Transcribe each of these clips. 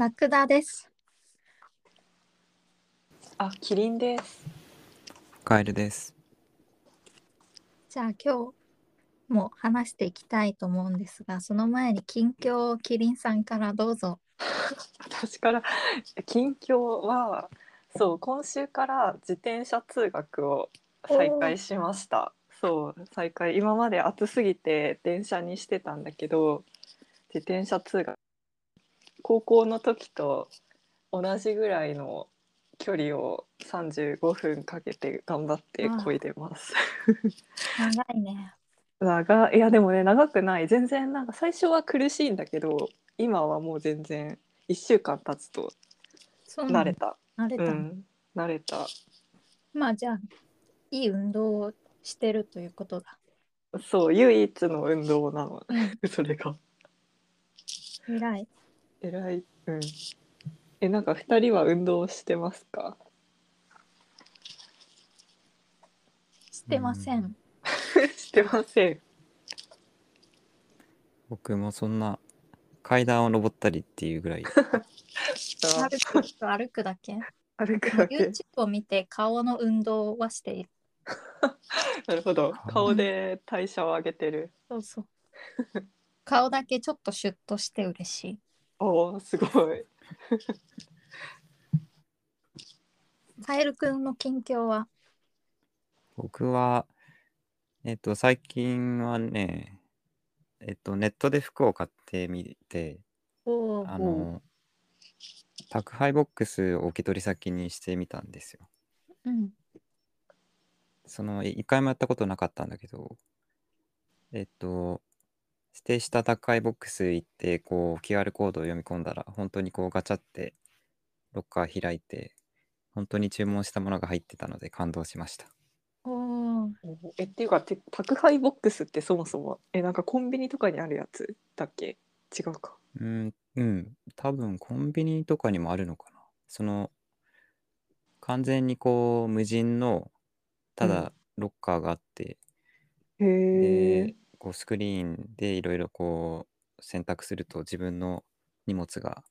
ラクダです。あ、キリンです。カエルです。じゃあ今日も話していきたいと思うんですが、その前に近況をキリンさんからどうぞ。私から近況は、そう、今週から自転車通学を再開しました。そう、再開。今まで暑すぎて電車にしてたんだけど、自転車通学、高校の時と同じぐらいの距離を35分かけて頑張って漕いでます。長いね。いやでもね、長くない。全然なんか最初は苦しいんだけど、今はもう全然1週間経つと慣れた。慣れた。まあじゃあいい運動をしてるということだ。そう、唯一の運動なの。それが。偉い。偉い。うん。なんか2人は運動してますか？してません。してません。僕もそんな階段を登ったりっていうぐらい。歩くだけ。YouTube を見て顔の運動はしている。なるほど。顔で代謝を上げてる。そうそう。顔だけちょっとシュッとして嬉しい。おー、すごい。カエルくんの近況は？僕は最近はね、ネットで服を買ってみて、宅配ボックスを受け取り先にしてみたんですよ。うん。その一回もやったことなかったんだけど、指定した宅配ボックス行ってこう QR コードを読み込んだら本当にこうガチャってロッカー開いて本当に注文したものが入ってたので感動しました。っていうか宅配ボックスってそもそもなんかコンビニとかにあるやつだっけ？違うか。うん、多分コンビニとかにもあるのかな。その完全にこう無人のただロッカーがあって、でこうスクリーンでいろいろこう選択すると自分の荷物が、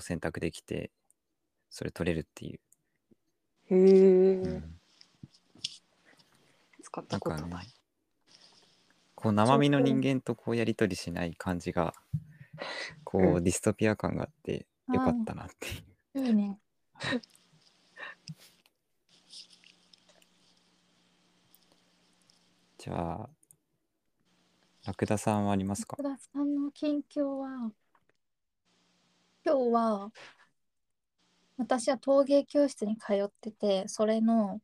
選択できてそれ取れるっていう。使ったことない。なんかね、こう生身の人間とこうやり取りしない感じがこう、ディストピア感があってよかったなっていう。いいね。じゃあラクダさんはありますか？ラクダさんの近況は、今日は私は陶芸教室に通ってて、それの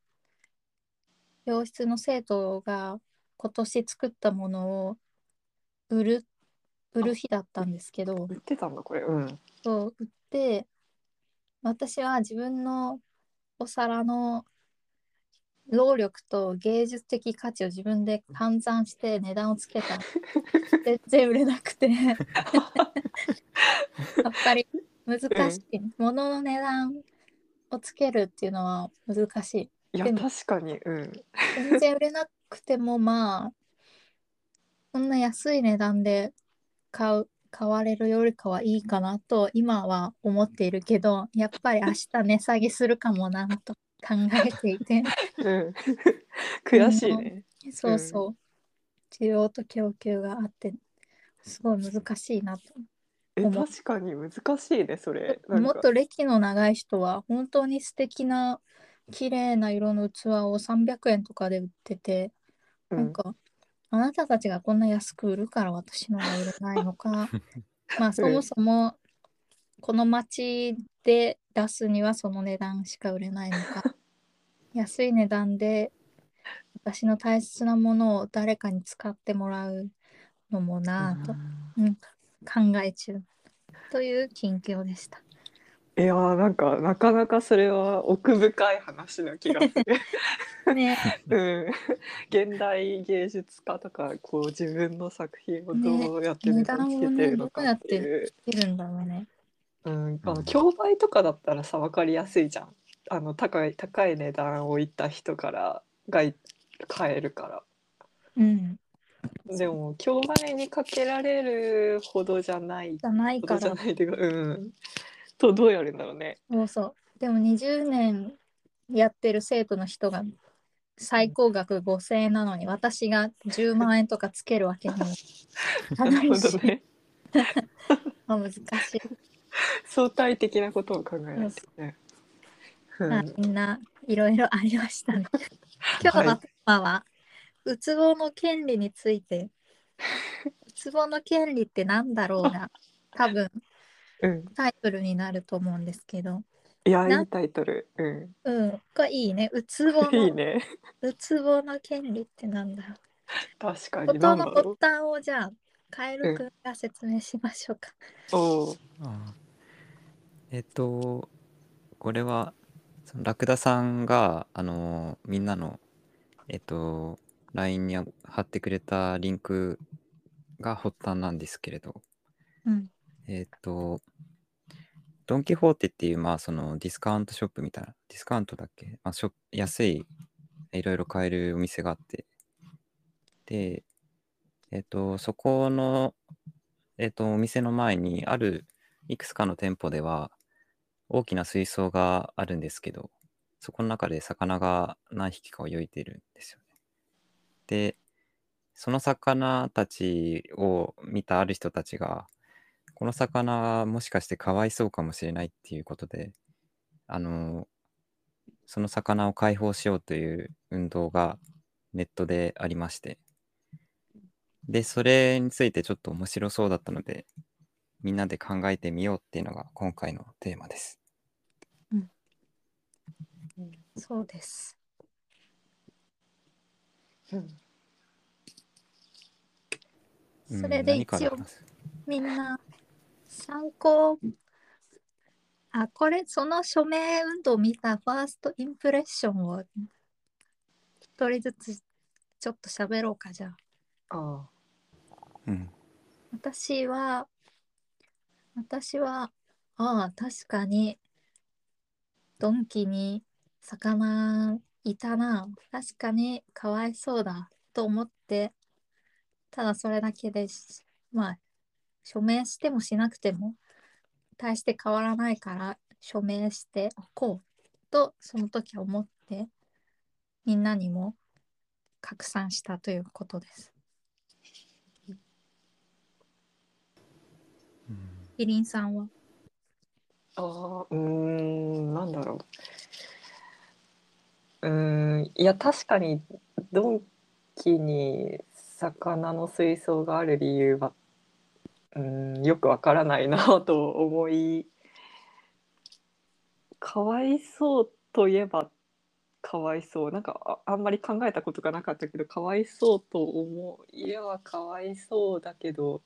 教室の生徒が今年作ったものを売る日だったんですけど、売ってたんだこれ。そう売って、私は自分のお皿の労力と芸術的価値を自分で換算して値段をつけた。全然売れなくてやっぱり難しい、物の値段をつけるっていうのは難しい。いや確かに、全然売れなくてもまあそんな安い値段で買われるよりかはいいかなと今は思っているけど、やっぱり明日値下げするかもなと考えていて、悔しいね。そうそう、需要と供給があってすごい難しいなと思う。確かに難しいねそれ。なんかもっと歴の長い人は本当に素敵な綺麗な色の器を300円とかで売ってて、なんかあなたたちがこんな安く売るから私のが売れないのか。まあそもそもこの町で出すにはその値段しか売れないのか。安い値段で私の大切なものを誰かに使ってもらうのもなぁと、考え中という近況でした。いやーなんかなかなかそれは奥深い話な気がする。ね現代芸術家とかこう自分の作品をどうやって値段をつけてるのかっていう、どうやっているんだろうね。競売とかだったらさ分かりやすいじゃん。高い値段を言った人から買えるから。でも競売にかけられるほどじゃないからじゃないというか、うん、とどうやるんだろうね。そうそうでも20年やってる生徒の人が最高額5000円なのに私が10万円とかつけるわけにもかないしね、難しい相対的なことを考えないですね。みんないろいろありましたね。今日のテーマは、うつぼの権利について。うつぼの権利ってなんだろうが多分、うん、タイトルになると思うんですけど。いやいいタイトル。うん。うん。これいいね。うつぼのいいね。うつぼの権利ってなんだろう。確かに。ことの発端をじゃあカエルくんが説明しましょうか。うん、おあこれはそのラクダさんがみんなのLINE に貼ってくれたリンクが発端なんですけれど、うん、ドン・キホーテっていう、まあ、そのディスカウントショップみたいな、ディスカウントだっけ、まあ、安いいろいろ買えるお店があって、で、そこの、お店の前にあるいくつかの店舗では大きな水槽があるんですけど、そこの中で魚が何匹か泳いでるんですよね。で、その魚たちを見たある人たちが、この魚もしかしてかわいそうかもしれないっていうことで、その魚を解放しようという運動がネットでありまして、でそれについてちょっと面白そうだったので、みんなで考えてみようっていうのが今回のテーマです。うん、そうです。うん、それで一応みんな。参考、あ、これその署名運動を見たファーストインプレッションを一人ずつちょっと喋ろうか。じゃあ、ああ、うん、私はああ確かにドンキに魚いたな、確かにかわいそうだと思って、ただそれだけでまあ署名してもしなくても大して変わらないから署名しておこうとその時は思って、みんなにも拡散したということです。キリンさんは？なんだろう。いや確かにドンキに魚の水槽がある理由はよくわからないなと思い、かわいそうといえばかわいそう、なんか あんまり考えたことがなかったけど、かわいそうと思いればかわいそうだけど、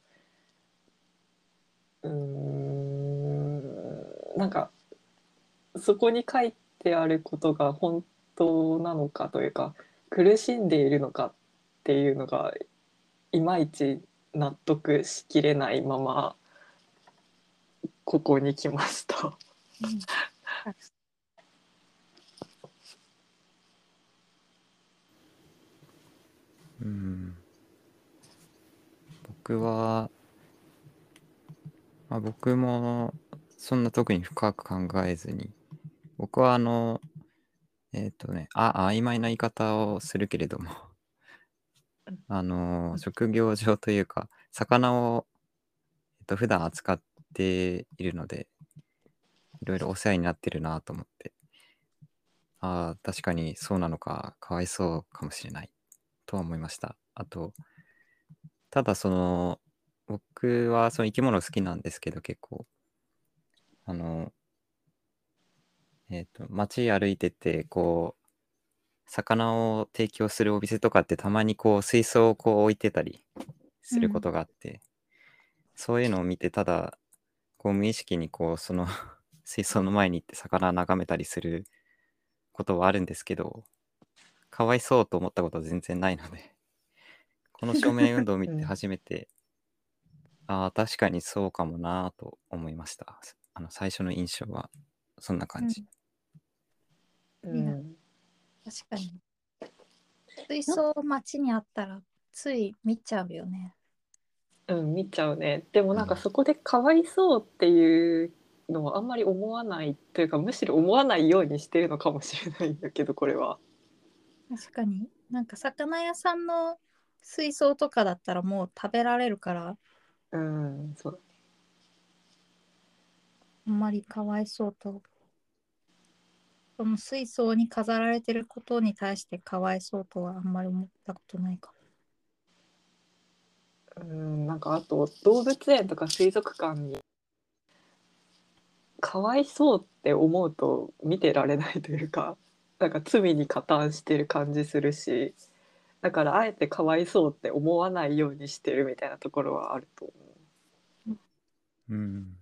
なんかそこに書いてあることが本当なのかというか、苦しんでいるのかっていうのがいまいち納得しきれないままここに来ました、うん、僕は、まあ、僕もそんな特に深く考えずに、僕は曖昧な言い方をするけれども職業上というか魚を、普段扱っているのでいろいろお世話になってるなと思って、ああ確かにそうなのか、かわいそうかもしれないとは思いました。あとただその僕はその生き物好きなんですけど、結構街歩いててこう魚を提供するお店とかってたまにこう水槽をこう置いてたりすることがあって、うん、そういうのを見てただこう無意識にこうその水槽の前に行って魚を眺めたりすることはあるんですけど、かわいそうと思ったことは全然ないので、この署名運動を見て初めてああ確かにそうかもなと思いました。最初の印象はそんな感じ、うんうん、確かに水槽町にあったらつい見ちゃうよね。うん、見ちゃうね。でもなんかそこでかわいそうっていうのはあんまり思わないというか、むしろ思わないようにしてるのかもしれないんだけど、これは確かになんか魚屋さんの水槽とかだったらもう食べられるから、うん、そう、あんまりかわいそうと、その水槽に飾られてることに対してかわいそうとはあんまり思ったことないかも。なんかあと動物園とか水族館にかわいそうって思うと見てられないというか、なんか罪に加担してる感じするし、だからあえてかわいそうって思わないようにしてるみたいなところはあると思う。うん、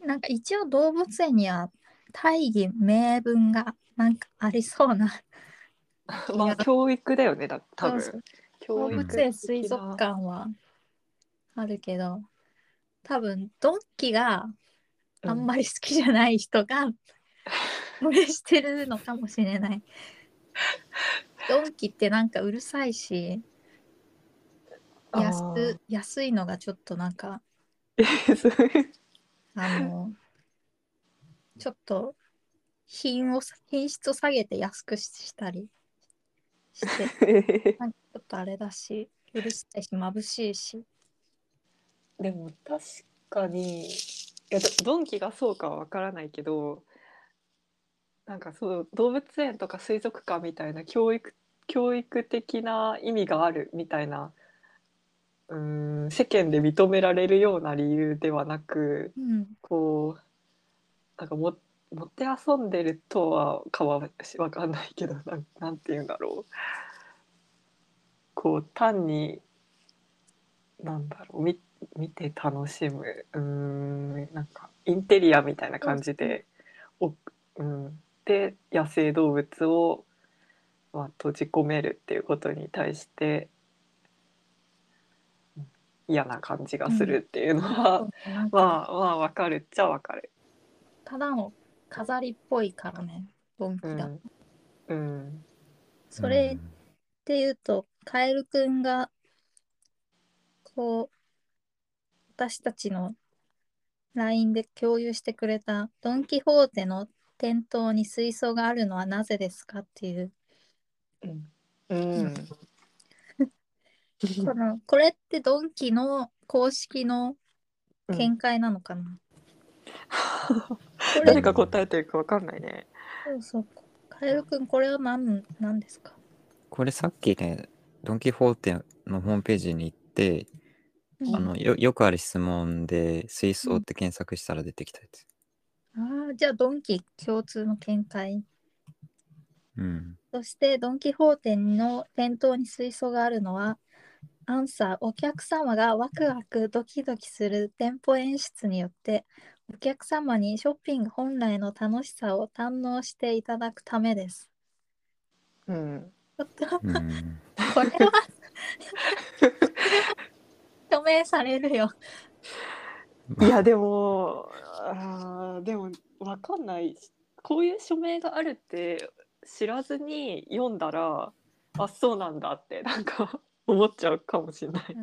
なんか一応動物園には大義名分がなんかありそうなまあ教育だよね、だ多分。そうそう、動物園水族館はあるけど、多分ドンキがあんまり好きじゃない人が漏れしてるのかもしれない。ドンキってなんかうるさいし、安いのがちょっとなんかちょっと品質を下げて安くしたりしてなんかちょっとあれだし、うるさいし眩しいし。でも確かに、いやドンキがそうかは分からないけど、なんかそう動物園とか水族館みたいな教育的な意味があるみたいな、世間で認められるような理由ではなく、こうなんか持って遊んでるとは分かんないけど、なんていうんだろう、こう単になんだろう見て楽しむ、なんかインテリアみたいな感じで、で野生動物を、閉じ込めるっていうことに対して嫌な感じがするっていうのは、分かるっちゃ分かる。ただの飾りっぽいからね、ドンキだ、それっていうと、カエルくんがこう私たちの LINE で共有してくれた、ドンキホーテの店頭に水槽があるのはなぜですかっていう、これってドンキの公式の見解なのかな、誰が答えてるか分かんないね。そう、カエルくん、これは何ですか？これさっきね、ドン・キホーテのホームページに行って、よくある質問で水槽って検索したら出てきたやつ。じゃあドンキ共通の見解。そしてドン・キホーテの店頭に水槽があるのは、アンサー、お客様がワクワクドキドキする店舗演出によってお客様にショッピング本来の楽しさを堪能していただくためです。これは署名されるよ。いやでも分かんない。こういう署名があるって知らずに読んだら、そうなんだってなんか思っちゃうかもしれない。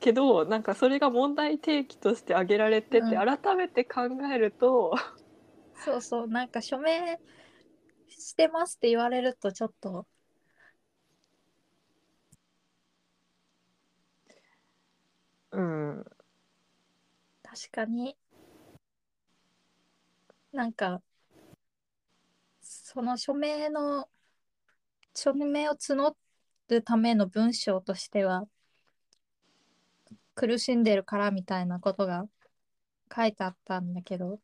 けどなんかそれが問題提起として挙げられてて、改めて考えるとそうなんか署名してますって言われるとちょっと確かになんかその署名を募るための文章としては苦しんでるからみたいなことが書いてあったんだけど、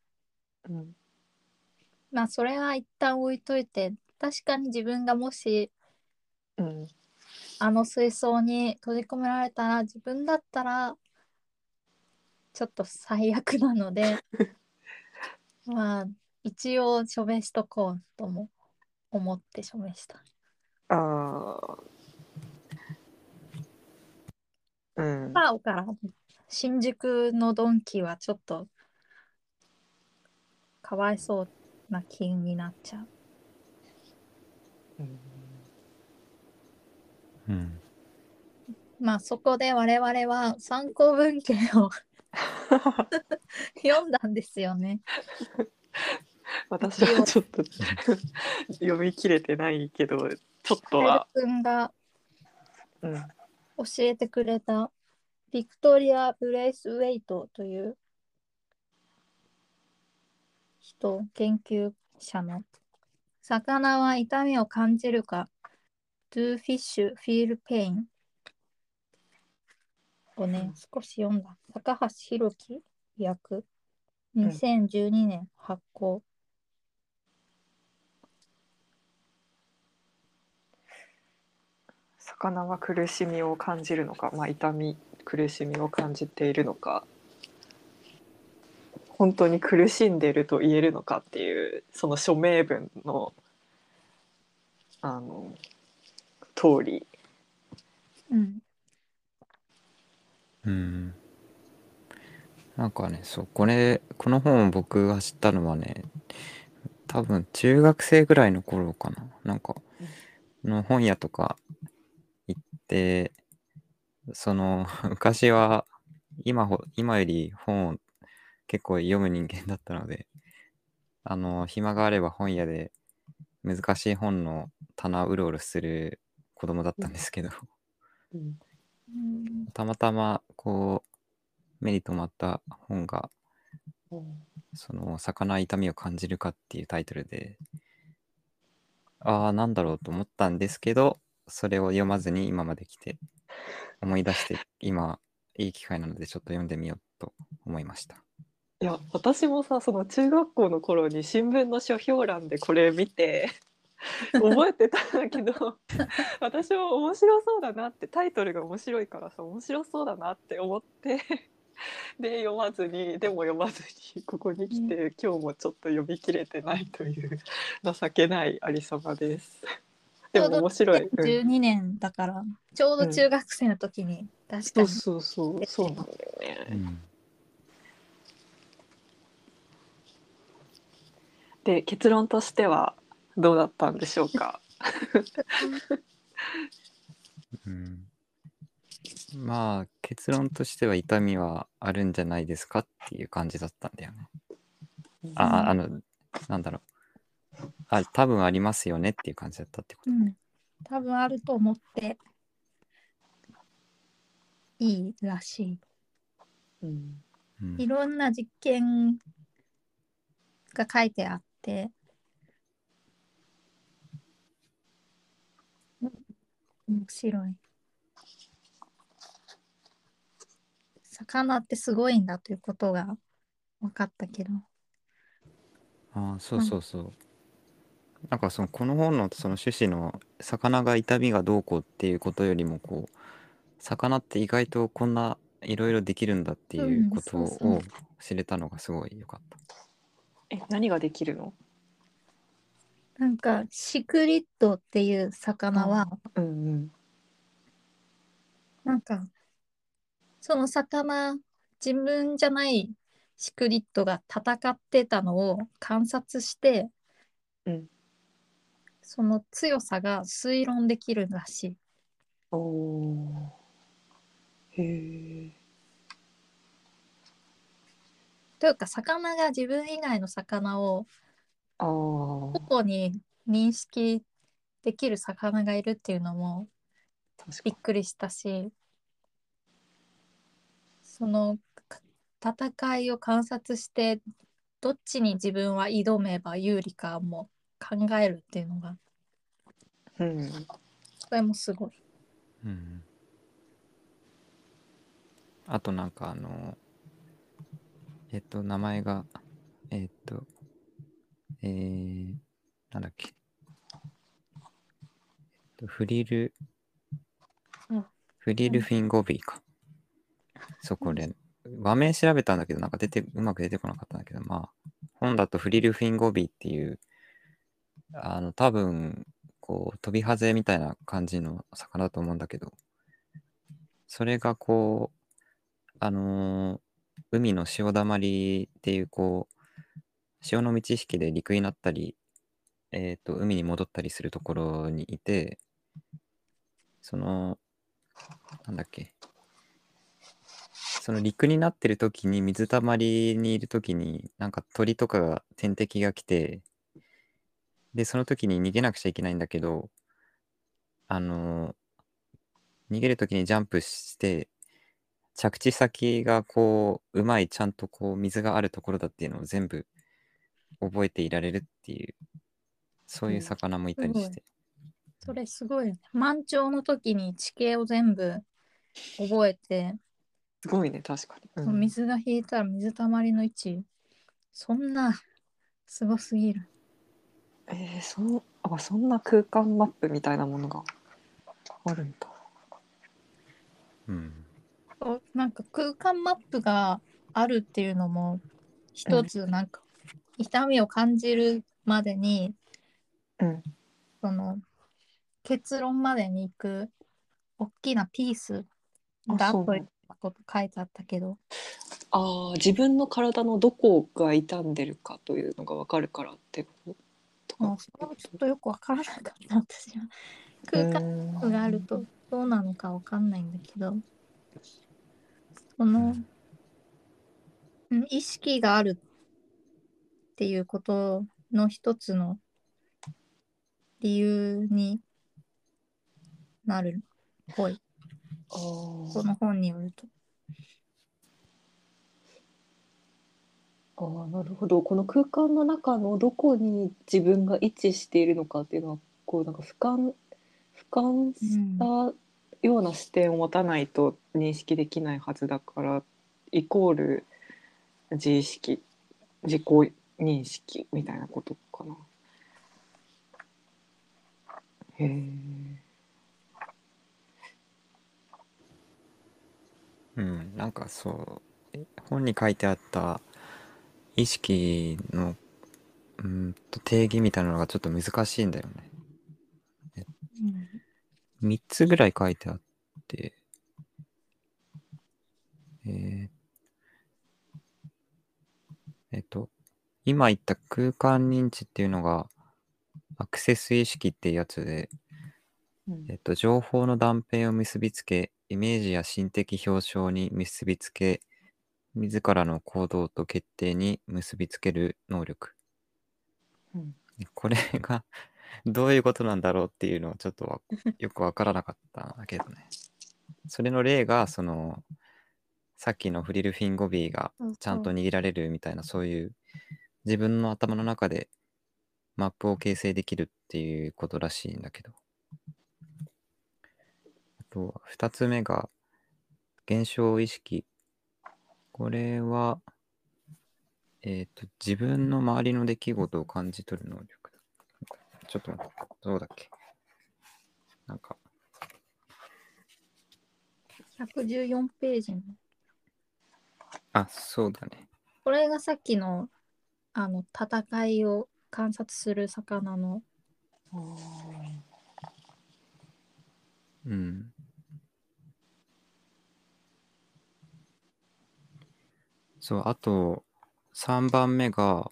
まあそれは一旦置いといて、確かに自分がもし、あの水槽に閉じ込められたら、自分だったらちょっと最悪なのでまあ一応署名しとこうとも思って署名した。から新宿のドンキはちょっとかわいそうな気になっちゃう。うん、まあそこで我々は参考文献を読んだんですよね。私はちょっと読み切れてないけど、ちょっとはカエル君が教えてくれたビクトリア・ブレイスウェイトという人、研究者の魚は痛みを感じるか Do fish feel pain をね、少し読んだ。高橋弘樹役、2012年発行、魚は苦しみを感じるのか、まあ、痛み苦しみを感じているのか、本当に苦しんでいると言えるのかっていう、その署名文の通り、うんうん、なんかね、そう、この本を僕が知ったのはね、多分中学生ぐらいの頃かな、なんかの本屋とか行って、その昔は今より本を結構読む人間だったので、暇があれば本屋で難しい本の棚をうろうろする子供だったんですけど、うんうん、たまたまこう目に留まった本が、その魚痛みを感じるかっていうタイトルで、ああなんだろうと思ったんですけど、それを読まずに今まで来て思い出して、今いい機会なのでちょっと読んでみようと思いました。いや私もさ、その中学校の頃に新聞の書評欄でこれ見て覚えてたんだけど私も面白そうだなって、タイトルが面白いからさ、面白そうだなって思ってで読まずにここに来て、うん、今日もちょっと読み切れてないという情けないありさまです。でも面白い、12年だから、うん、ちょうど中学生の時に、うん、確かにそうなんだよね、うん。で結論としてはどうだったんでしょうか、うん、まあ結論としては痛みはあるんじゃないですかっていう感じだったんだよね。なんだろう、多分ありますよねっていう感じだったってこと、うん、多分あると思っていいらしい、うんうん、いろんな実験が書いてあって、面白い、魚ってすごいんだということが分かったけど、ああそう、なんかそのこの本のその趣旨の魚が痛みがどうこうっていうことよりも、こう魚って意外とこんないろいろできるんだっていうことを知れたのがすごい良かった、うん。何ができるの？なんかシクリッドっていう魚は、うんうん、なんかその魚、自分じゃないシクリッドが戦ってたのを観察して、うん、その強さが推論できるらしい。おー、へー。というか魚が自分以外の魚を個々に認識できる魚がいるっていうのもびっくりしたし、その戦いを観察してどっちに自分は挑めば有利かも考えるっていうのが、うん、それもすごい、うん、あとなんか名前がなんだっけ、フリルフィンゴビーか、そう、これ和名調べたんだけど、なんかうまく出てこなかったんだけど、まあ本だとフリルフィンゴビーっていう、多分こう飛びハゼみたいな感じの魚だと思うんだけど、それがこう海の潮だまりっていう、こう潮の満ち引きで陸になったり、海に戻ったりするところにいて、その、なんだっけ、その陸になってる時に、水たまりにいる時に、なんか鳥とかが、天敵が来て、で、その時に逃げなくちゃいけないんだけど、逃げる時にジャンプして、着地先がこう、うまい、ちゃんとこう、水があるところだっていうのを全部覚えていられるっていう、そういう魚もいたりして。それすごい、ね、満潮の時に地形を全部覚えて、すごいね、確かに、うん、水が引いたら水たまりの位置、そんなすごすぎる。そんな空間マップみたいなものがあるんだ。うん、なんか空間マップがあるっていうのも一つ、なんか痛みを感じるまでに、うん、その結論までに行く大きなピースだとこと書いてあったけど、自分の体のどこが痛んでるかというのが分かるからってこととか、それはちょっとよく分からなかった私は。空間があるとどうなのか分かんないんだけど、その、うん、意識があるっていうことの一つの理由になるっぽい、この本によると。なるほど。この空間の中のどこに自分が位置しているのかっていうのは、こうなんか俯瞰したような視点を持たないと認識できないはずだから、うん、イコール自意識、自己認識みたいなことかな。へえ。うん、なんかそう、本に書いてあった意識の定義みたいなのがちょっと難しいんだよね。3つぐらい書いてあって、今言った空間認知っていうのが、アクセス意識っていうやつで、情報の断片を結びつけ、イメージや心的表象に結びつけ、自らの行動と決定に結びつける能力、うん、これがどういうことなんだろうっていうのはちょっとよくわからなかったんだけどね。それの例が、そのさっきのフリルフィンゴビーがちゃんと握られるみたいな、そういう自分の頭の中でマップを形成できるっていうことらしいんだけど、あと2つ目が現象意識。これは、自分の周りの出来事を感じ取る能力だ。ちょっと待って、どうだっけ、なんか114ページの、あ、そうだね。これがさっきの戦いを観察する魚の、うん、そう。あと3番目が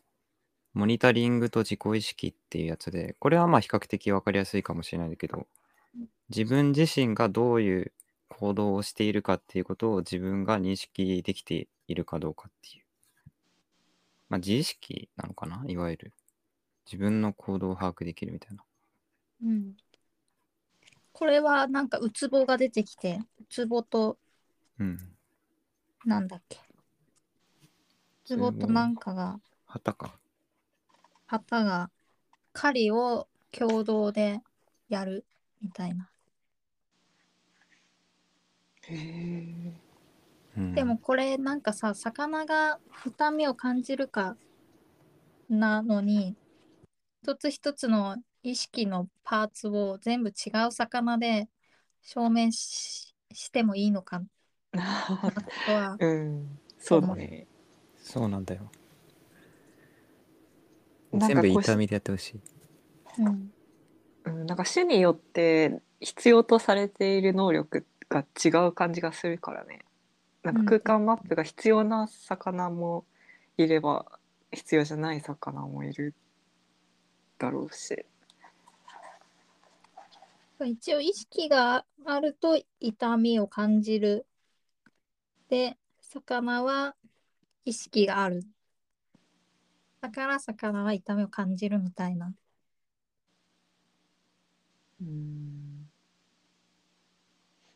モニタリングと自己意識っていうやつで、これはまあ比較的わかりやすいかもしれないけど、自分自身がどういう行動をしているかっていうことを自分が認識できているかどうかっていう、まあ自意識なのかな、いわゆる。自分の行動を把握できるみたいな、うん、これはなんかウツボが出てきて、ウツボと、うん、なんだっけ、ウツボとなんかが、旗が狩りを共同でやるみたいな。へえ、うん、でもこれなんかさ、魚が痛みを感じるかなのに、一つ一つの意識のパーツを全部違う魚で証明 してもいいのかな。うん、そうだね。そうなんだよ。全部痛みでやってほしい。うんうん、なんか種によって必要とされている能力が違う感じがするからね。なんか空間マップが必要な魚もいれば、必要じゃない魚もいる。だろうし、一応意識があると痛みを感じる。で、魚は意識がある。だから魚は痛みを感じるみたいな。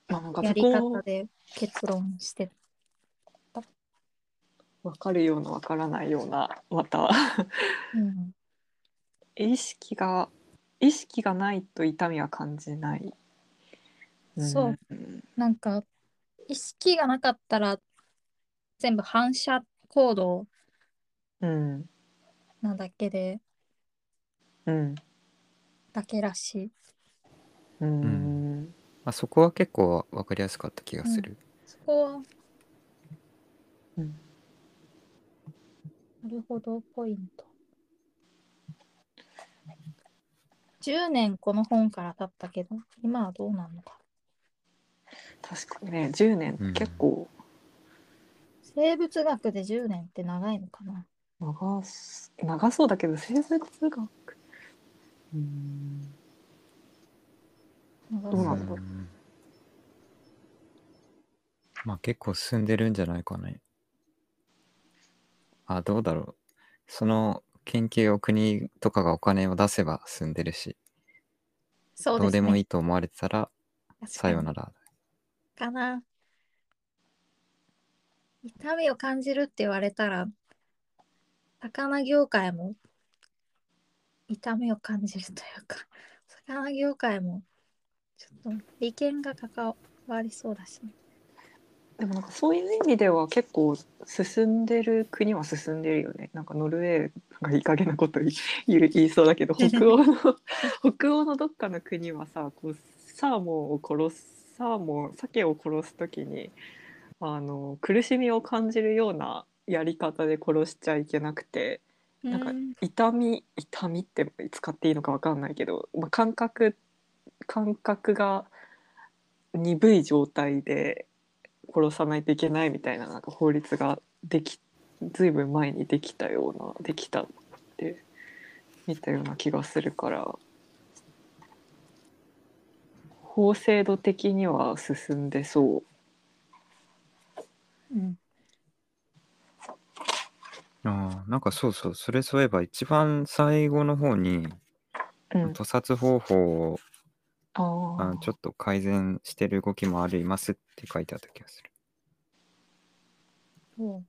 まあ、なんかやり方で結論してた。分かるような分からないような、また、うん、意識がないと痛みは感じない、うん、そうなんか意識がなかったら全部反射行動なだけで、うん、だけらしい、うんうん、あ、そこは結構分かりやすかった気がする、うん、そこは、うん、なるほどポイント。10年この本から経ったけど今はどうなのか。確かにね、10年って結構、うん、生物学で10年って長いのかな。 長そうだけど生物学、どうなんだろう、まあ結構進んでるんじゃないかね。あ、どうだろう、その研究を国とかがお金を出せば進んでるし、そうですね、どうでもいいと思われてたらさようならかな。痛みを感じるって言われたら魚業界も痛みを感じるというか、魚業界もちょっと利権が関わりそうだし、ね、でもなんかそういう意味では結構進んでる国は進んでるよね。なんかノルウェーなんかいい加減なこと言いそうだけど北欧のどっかの国はさ、こう鮭を殺すときに苦しみを感じるようなやり方で殺しちゃいけなくて、なんか痛みって使っていいのか分かんないけど、まあ、感覚が鈍い状態で殺さないといけないみたいな、 なんか法律がずいぶん前にできたって見たような気がするから、法制度的には進んでそう、うん、あ、なんかそうそれ、そういえば一番最後の方に、うん、屠殺方法をちょっと改善してる動きもありますって書いてあった気がする。うん、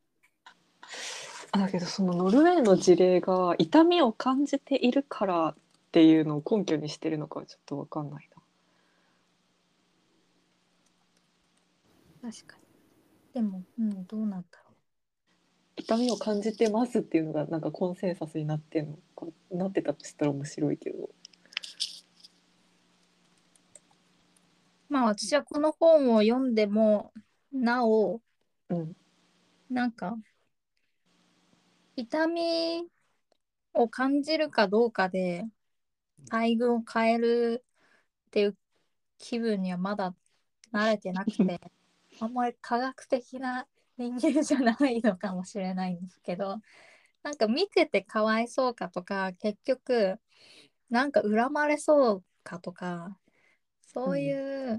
だけどそのノルウェーの事例が痛みを感じているからっていうのを根拠にしてるのかちょっと分かんないな。確かに。でも、うん、どうなんだろう。痛みを感じてますっていうのがなんかコンセンサスになってんのか、なってたとしたら面白いけど。まあ私はこの本を読んでもなお、うん、なんか痛みを感じるかどうかで待遇を変えるっていう気分にはまだ慣れてなくてあんまり科学的な人間じゃないのかもしれないんですけど、なんか見ててかわいそうかとか、結局なんか恨まれそうかとか、そういう、う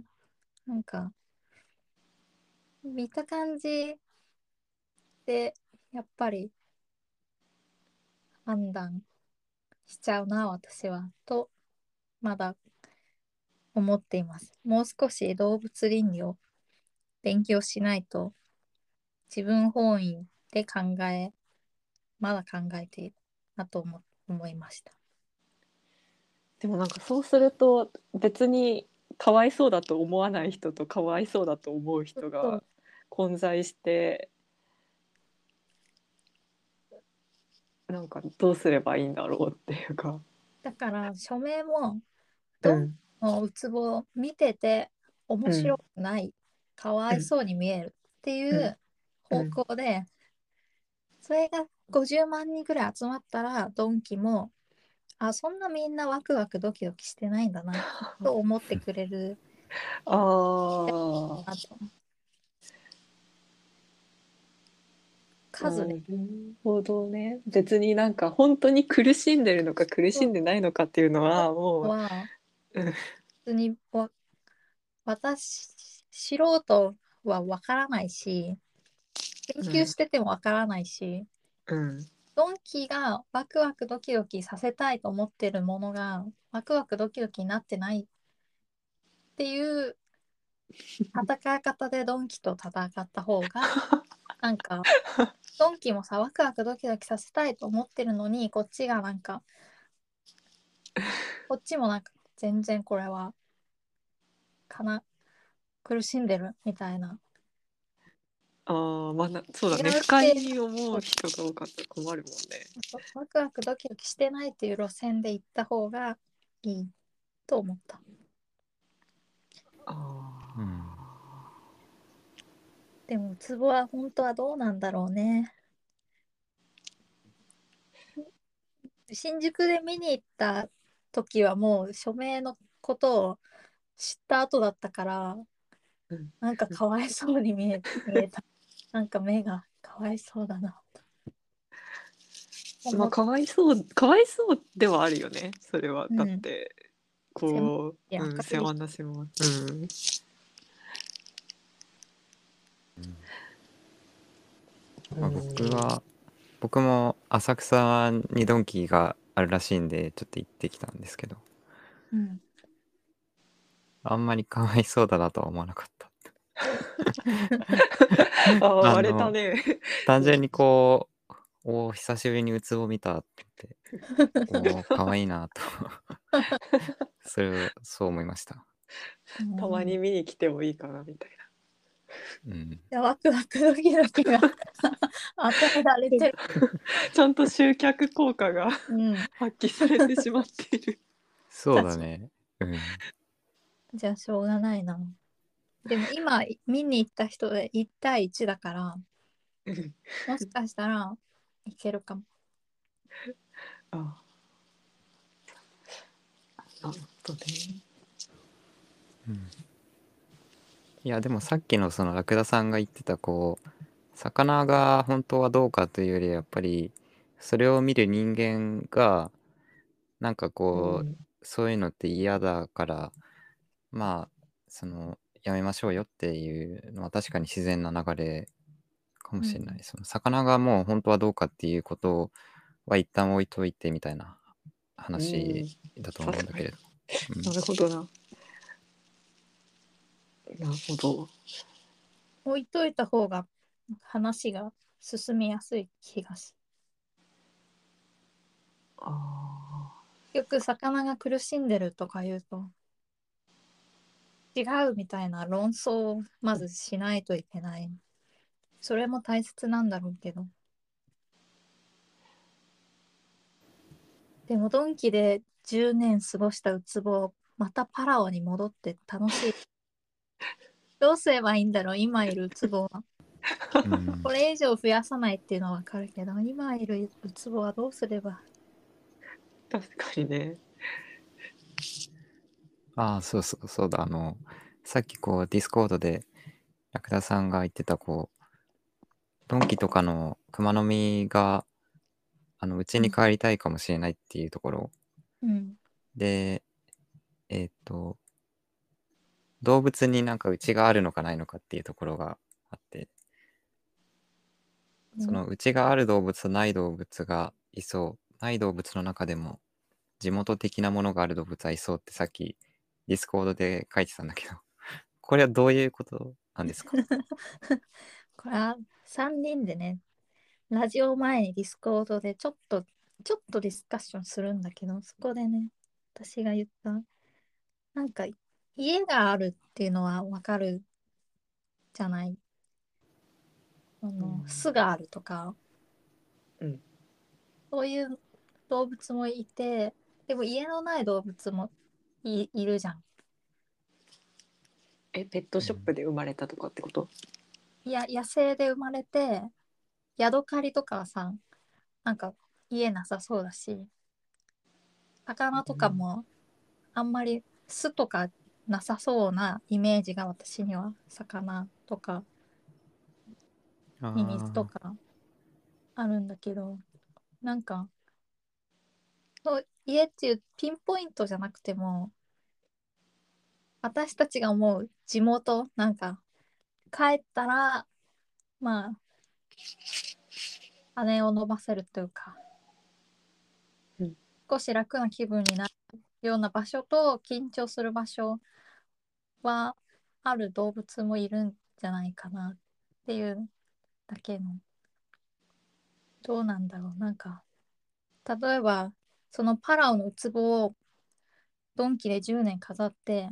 ん、なんか見た感じでやっぱり判断しちゃうな私はとまだ思っています。もう少し動物倫理を勉強しないと自分本位で考えているなと思いました。でもなんかそうすると別にかわいそうだと思わない人とかわいそうだと思う人が混在して、なんかどうすればいいんだろうっていうか、だから署名もどのウツボを見てて面白くない、うん、かわいそうに見えるっていう方向で、うんうん、それが50万人ぐらい集まったらドンキもあ、そんなみんなワクワクドキドキしてないんだなと思ってくれるあと数ね。なるほどね。別になんか本当に苦しんでるのか苦しんでないのかっていうのはもう、は別に私素人は分からないし、研究してても分からないし、うん、ドンキがワクワクドキドキさせたいと思ってるものがワクワクドキドキになってないっていう戦い方でドンキと戦った方がなんかドンキもさワクワクドキドキさせたいと思ってるのにこっちがなんかこっちもなんか全然これは苦しんでるみたいな。ああ、まあ、そうだね。不快に思う人が多かったら困るもんね。ワクワクドキドキしてないっていう路線で行った方がいいと思った。ああ、うん。でもツボは本当はどうなんだろうね。新宿で見に行った時はもう署名のことを知った後だったから、なんかかわいそうに見えた。なんか目がかわいそうだな。まあかわいそうではあるよね。それはだって、こう、世話なしも、まあ、僕も浅草にドンキがあるらしいんでちょっと行ってきたんですけど。うん。あんまりかわいそうだなとは思わなかったあ割れたね単純にこうお久しぶりにウツボ見たって言ってかわいいなとそう思いました。たまに見に来てもいいかなみたいな、うん、やワクワクドキドキが与えられてるちゃんと集客効果が発揮されてしまっている。そうだね、うんじゃあしょうがないな。でも今見に行った人で1対1だからもしかしたらいけるかも。ああ、そうね、うん、いやでもさっきのそのラクダさんが言ってたこう魚が本当はどうかというよりやっぱりそれを見る人間がなんかこう、うん、そういうのって嫌だからまあそのやめましょうよっていうのは確かに自然な流れかもしれない、うん、その魚がもう本当はどうかっていうことは一旦置いといてみたいな話だと思うんだけれど、うん、なるほどな、なるほど、置いといた方が話が進みやすい気がする。あよく魚が苦しんでるとか言うと違うみたいな論争をまずしないといけない。それも大切なんだろうけど、でもドンキで10年過ごしたウツボまたパラオに戻って楽しいどうすればいいんだろう今いるウツボはこれ以上増やさないっていうのは分かるけど今いるウツボはどうすれば。確かにね。ああそうそうそうだ、さっきこうディスコードでラクダさんが言ってたこうドンキとかのクマノミがうちに帰りたいかもしれないっていうところ、うん、で動物になんかうちがあるのかないのかっていうところがあって、うん、そのうちがある動物とない動物がいそう、ない動物の中でも地元的なものがある動物はいそうってさっきディスコードで書いてたんだけど、これはどういうことなんですかこれは3人でねラジオ前にディスコードでちょっとディスカッションするんだけど、そこでね私が言ったなんか家があるっていうのはわかるじゃない、巣があるとか、うん、そういう動物もいてでも家のない動物もいるじゃん。ペットショップで生まれたとかってこと？いや野生で生まれてヤドカリとかはさなんか家なさそうだし魚とかもあんまり巣とかなさそうなイメージが私には。魚とかミミズとかあるんだけど、なんか、家っていうピンポイントじゃなくても、私たちが思う地元、なんか、帰ったら、まあ、羽を伸ばせるというか、うん、少し楽な気分になるような場所と、緊張する場所は、ある動物もいるんじゃないかなっていうだけの、どうなんだろう、なんか、例えば、そのパラオのウツボをドンキで10年飾って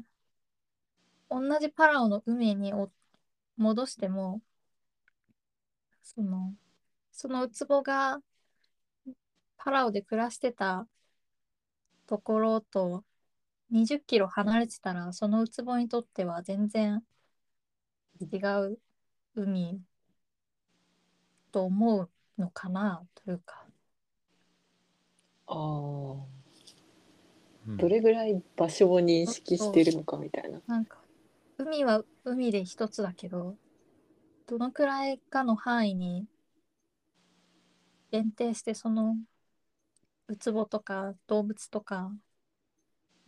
同じパラオの海に戻してもそのウツボがパラオで暮らしてたところと20キロ離れてたらそのウツボにとっては全然違う海と思うのかなというか。あどれぐらい場所を認識してるのかみたいな、うん、なんか海は海で一つだけどどのくらいかの範囲に限定してそのウツボとか動物とか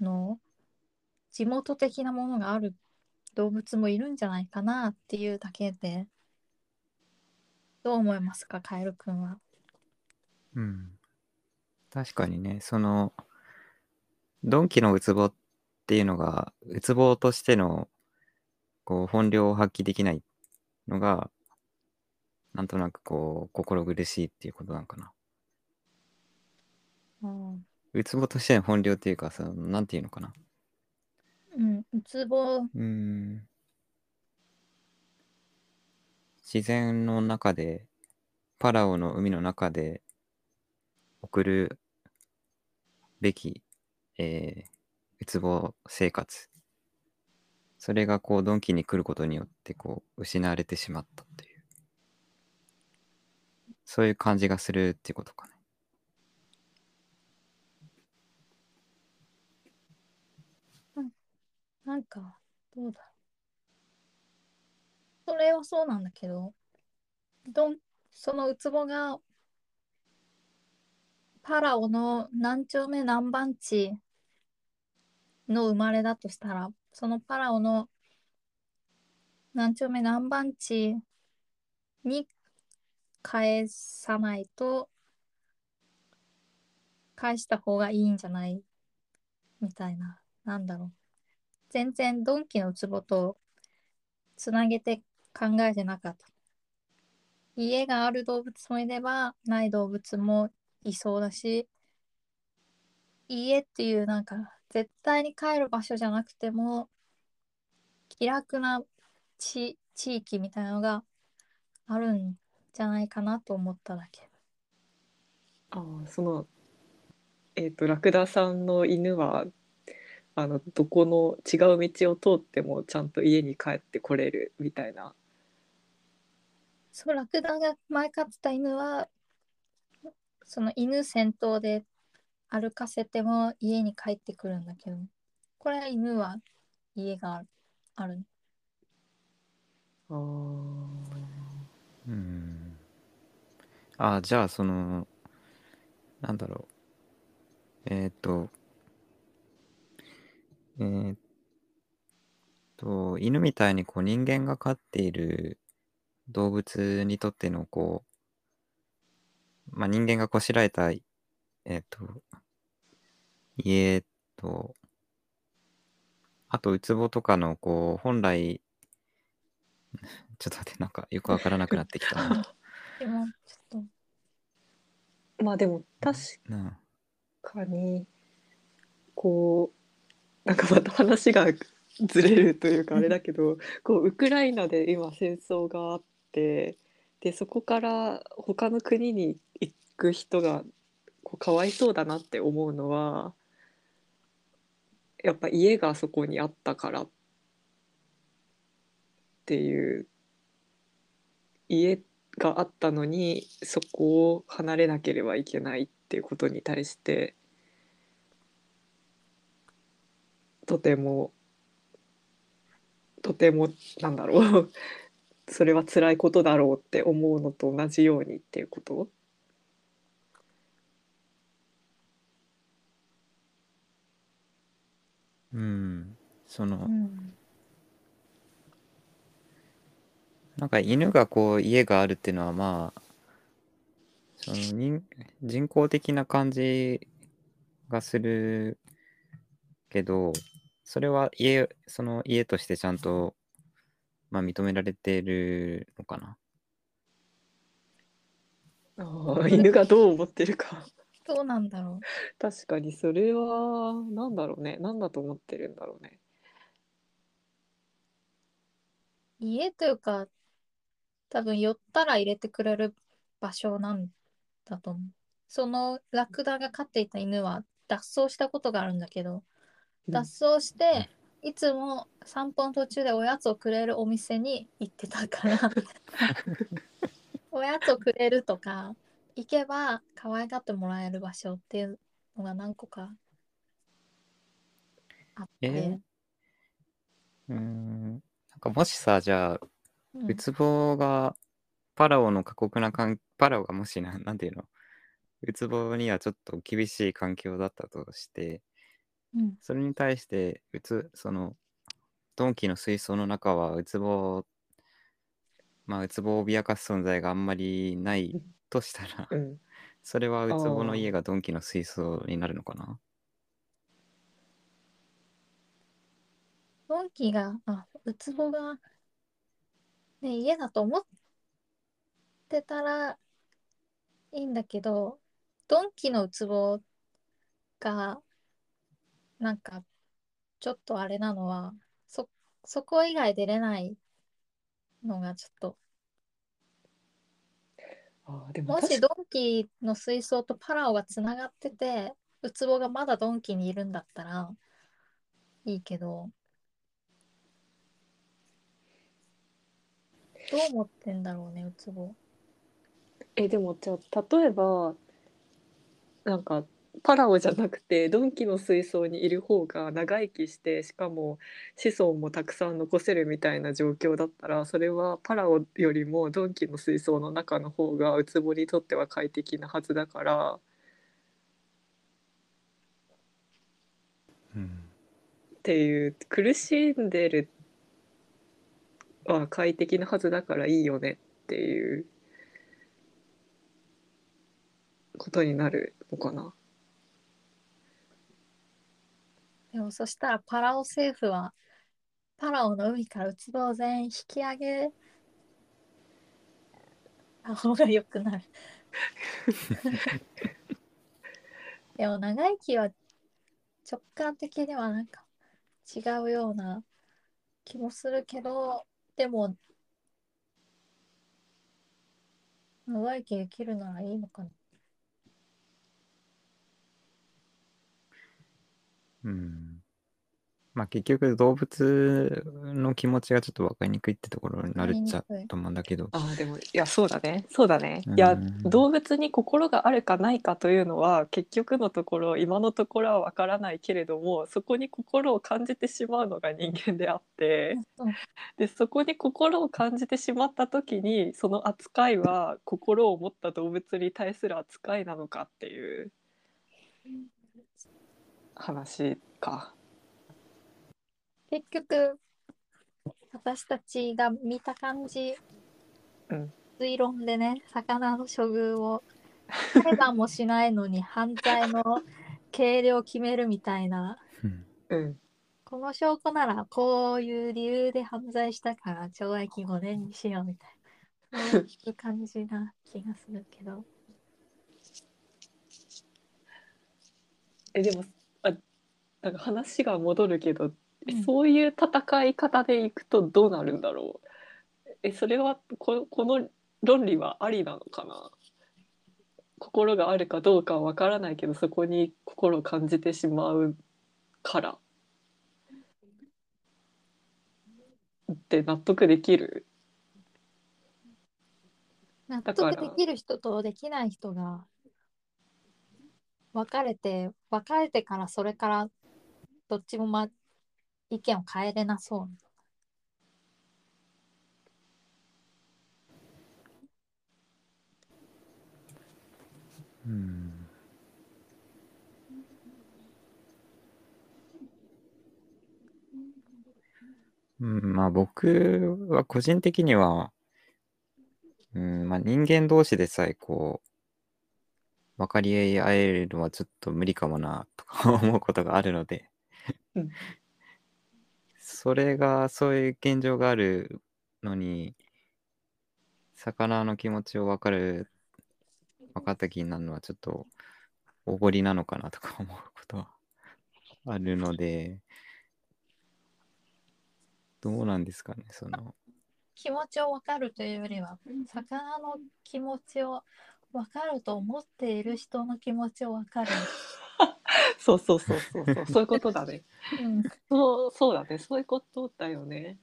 の地元的なものがある動物もいるんじゃないかなっていうだけで、どう思いますかカエルくんは。うん確かにね、そのドンキのウツボっていうのがウツボとしてのこう本領を発揮できないのがなんとなくこう心苦しいっていうことなのかな。うん、ウツボとしての本領っていうかそのなんていうのかな。うんウツボ。自然の中でパラオの海の中で送るべき、ウツボ生活、それがこうドンキに来ることによってこう失われてしまったっていう、そういう感じがするってことかね。なんかどうだろう、それはそうなんだけど、そのウツボがパラオの何丁目何番地の生まれだとしたら、そのパラオの何丁目何番地に返さないと、返した方がいいんじゃないみたいな、なんだろう、全然ドンキのウツボとつなげて考えてなかった。家がある動物もいればない動物もいそうだし、家っていうなんか絶対に帰る場所じゃなくても気楽な地域みたいなのがあるんじゃないかなと思っただけ。ああそのラクダさんの犬はどこの違う道を通ってもちゃんと家に帰ってこれるみたいな。そうラクダが前飼ってた犬はその犬先頭で歩かせても家に帰ってくるんだけど、これは犬は家がある。じゃあそのなんだろう犬みたいにこう人間が飼っている動物にとってのこうまあ、人間がこしらえた、家とあとウツボとかのこう本来ちょっと待ってなんかよくわからなくなってきたなちょっとまあでも確かにこうなんかまた話がずれるというかあれだけどこうウクライナで今戦争があってでそこから他の国に行く人がこうかわいそうだなって思うのはやっぱ家がそこにあったからっていう家があったのにそこを離れなければいけないっていうことに対してとてもなんだろうそれは辛いことだろうって思うのと同じようにっていうことうん。その、うん。なんか犬がこう家があるっていうのはまあ、その人工的な感じがするけど、それはその家としてちゃんと、まあ、認められてるのかな。ああ、犬がどう思ってるか。どうなんだろ確かにそれは何だろうね。何だと思ってるんだろうね。う。家というか、多分寄ったら入れてくれる場所なんだと思う。そのラクダが飼っていた犬は脱走したことがあるんだけど、うん。脱走していつも散歩の途中でおやつをくれるお店に行ってたから おやつをくれるとか、行けば可愛がってもらえる場所っていうのが何個かあっえーて、なんかもしさ、じゃあ、うウん、ツボが、パラオがもしなんていうの、ウツボにはちょっと厳しい環境だったとして、うん、それに対して、ドンキの水槽の中は、ウツボを脅かす存在があんまりないとしたうら、ん。それはウツボの家ああ。がドンキの水槽になるのかな。ドンキが、ウツボが、ね、家だと思ってたらいいんだけど、ドンキのウツボがなんかちょっとあれなのは、そこ以外出れないのがちょっと、ああ、でももし確ドかンキの水槽とパラオがつながってて、ウツボがまだドンキにいるんだったらいいけど、どう思ってんだろうね、ウツボ。でもじゃあ、例えば、なんか、パラオじゃなくて、ドンキの水槽にいる方が長生きして、しかも子孫もたくさん残せるみたいな状況だったら、それはパラオよりもドンキの水槽の中の方がウツボにとっては快適なはずだから、うん。っていう、苦しんでるは快適なはずだからいいよねっていうことになるのかな。でもそしたらパラオ政府は、パラオの海からウツボを全員引き上げた方が良くなる。でも長生きは直感的にはなんか違うような気もするけど、でも長生きできるならいいのかな。うんまあ結局動物の気持ちがちょっと分かりにくいってところになわるっりちにゃくい。と思うんだけど。ああ、でも、いや、そうだね。そうだね。ういや、ん。動物に心があるかないかというのは、結局のところ、今のところはわからないけれども、そこに心を感じてしまうのが人間であって、うん、で、そこに心を感じてしまった時に、その扱いは心を持った動物に対する扱いなのかっていう話か。結局私たちが見た感じ、うん。推論でね、魚の処遇を裁判もしないのに犯罪の軽量を決めるみたいな、うんうん。この証拠ならこういう理由で犯罪したから懲役5年にしようみたいな、そういう感じな気がするけど。でも、あ、なんか話が戻るけど、うん、そういう戦い方でいくとどうなるんだろう。それはこの論理はありなのかな。心があるかどうかはわからないけど、そこに心を感じてしまうからって納得できる。納だか得でら、きる人とできない人が別れてからそれからどっちも、意見を変えれなそう。うん僕は個人的には、人間同士でさえこう、分かり合えるのはちょっと無理かもなとか思うことがあるのでそれが、そういう現状があるのに、魚の気持ちを分かった気になるのはちょっとおごりなのかなとか思うことはあるので、どうなんですかね、その気持ちを分かるというよりは、魚の気持ちを分かると思っている人の気持ちを分かるそうそういうことだね、そうだね、そういうことだよね。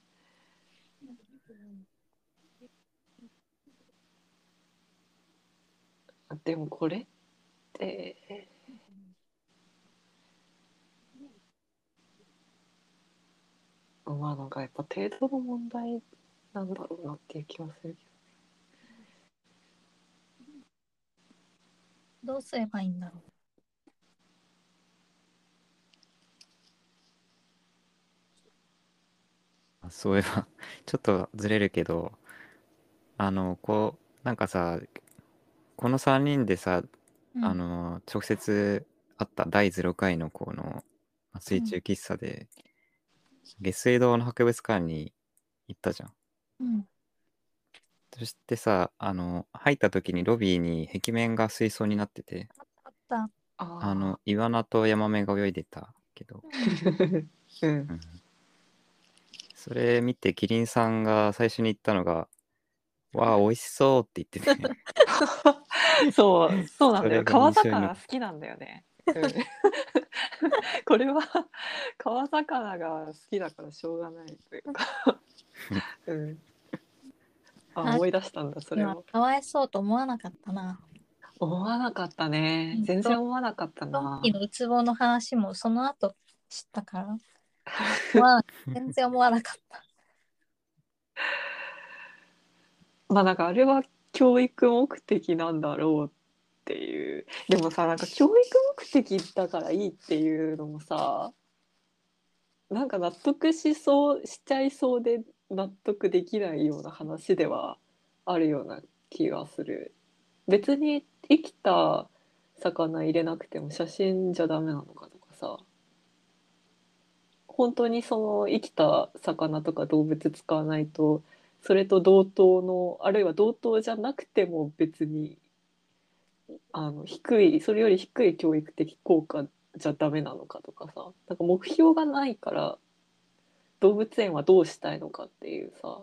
でもこれってなんかやっぱ程度の問題なんだろうなっていう気はするけど、どうすればいいんだろう。そういえばちょっとずれるけど、こうなんかさ、この3人でさ、直接会った第0回のこの水中喫茶で、下水道の博物館に行ったじゃん。そしてさ、入った時にロビーに壁面が水槽になってて、イワナとヤマメが泳いでたけどそれ見てキリンさんが最初に言ったのが、わあ美味しそうって言っててそうなんだよ、川魚好きなんだよねこれは川魚が好きだからしょうがないというか思い出したんだ、それを。かわいそうと思わなかったな。思わなかったね、全然思わなかったな。さっきのウツボの話もその後知ったから全然思わなかったなんかあれは教育目的なんだろうっていう。でもさ、なんか教育目的だからいいっていうのもさ、なんか納得しちゃいそうで納得できないような話ではあるような気がする。別に生きた魚入れなくても写真じゃダメなのかとかさ、本当にその生きた魚とか動物使わないと、それと同等の、あるいは同等じゃなくても別にそれより低い教育的効果じゃダメなのかとかさ、なんか目標がないから動物園はどうしたいのかっていうさ、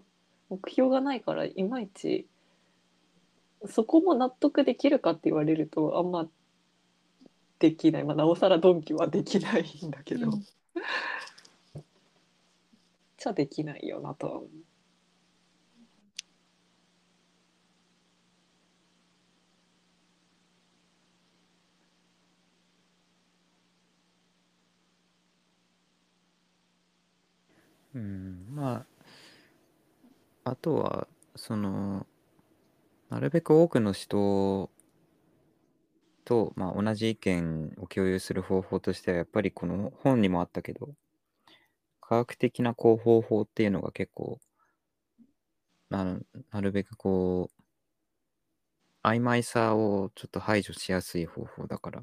目標がないからいまいちそこも納得できるかって言われるとあんまできない、なおさらドンキはできないんだけど、じゃできないよなとは思う。あとはそのなるべく多くの人と、同じ意見を共有する方法としては、やっぱりこの本にもあったけど、科学的なこう方法っていうのが結構なるべくこう曖昧さをちょっと排除しやすい方法だから、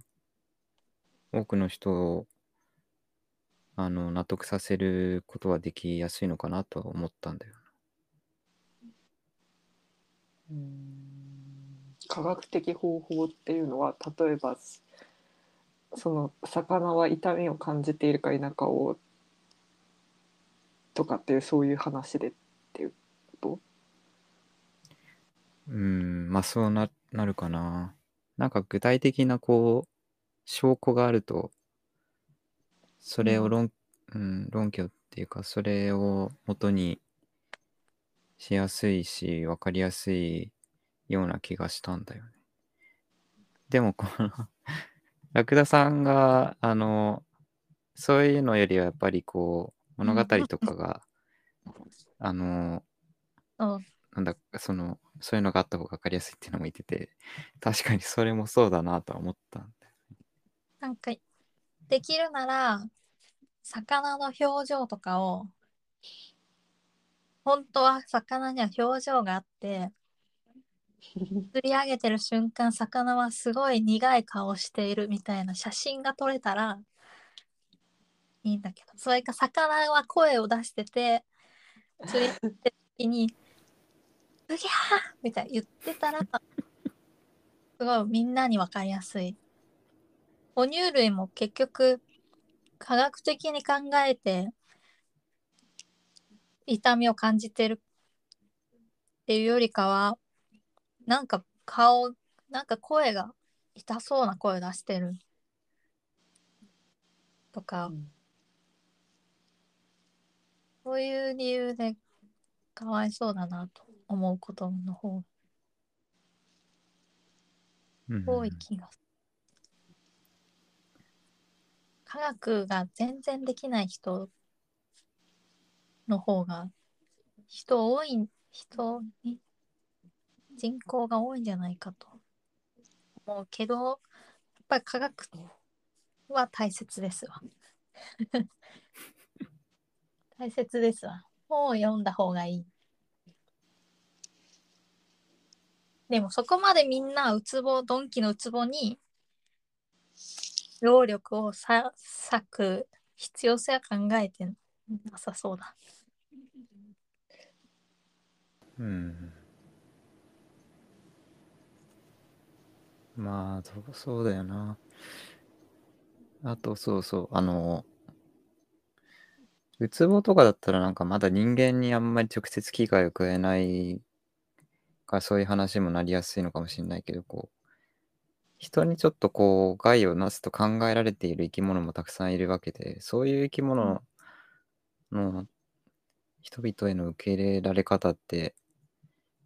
多くの人を納得させることはできやすいのかなとは思ったんだよな。科学的方法っていうのは、例えばその魚は痛みを感じているか否かをとかっていう、そういう話でっていうこと？そうなるかな。なんか具体的なこう証拠があると、それを論拠っていうか、それを元にしやすいし、分かりやすいような気がしたんだよね。でもこのラクダさんがそういうのよりはやっぱりこう物語とかがそういうのがあった方が分かりやすいっていうのも言ってて、確かにそれもそうだなとは思ったんだよね。なんかできるなら魚の表情とかを本当は魚には表情があって、釣り上げてる瞬間、魚はすごい苦い顔しているみたいな写真が撮れたらいいんだけど、それか魚は声を出してて、釣り上げてる時にうぎゃーみたいな言ってたら、すごいみんなに分かりやすい。哺乳類も結局科学的に考えて痛みを感じてるっていうよりかは、なんか顔、なんか声が痛そうな声出してるとか、うん、そういう理由でかわいそうだなと思うことの方が多い気がする。科学が全然できない人の方が人口が多いんじゃないかと思うけど、やっぱり科学は大切ですわ。大切ですわ。本を読んだ方がいい。でもそこまでみんなうつぼ、ドンキのうつぼに労力を割く必要性は考えてなさそうだ。うん。まあそうだよな。あとうつぼとかだったらなんかまだ人間にあんまり直接危害を加えないからそういう話もなりやすいのかもしれないけど、こう人にちょっとこう害をなすと考えられている生き物もたくさんいるわけで、そういう生き物の人々への受け入れられ方って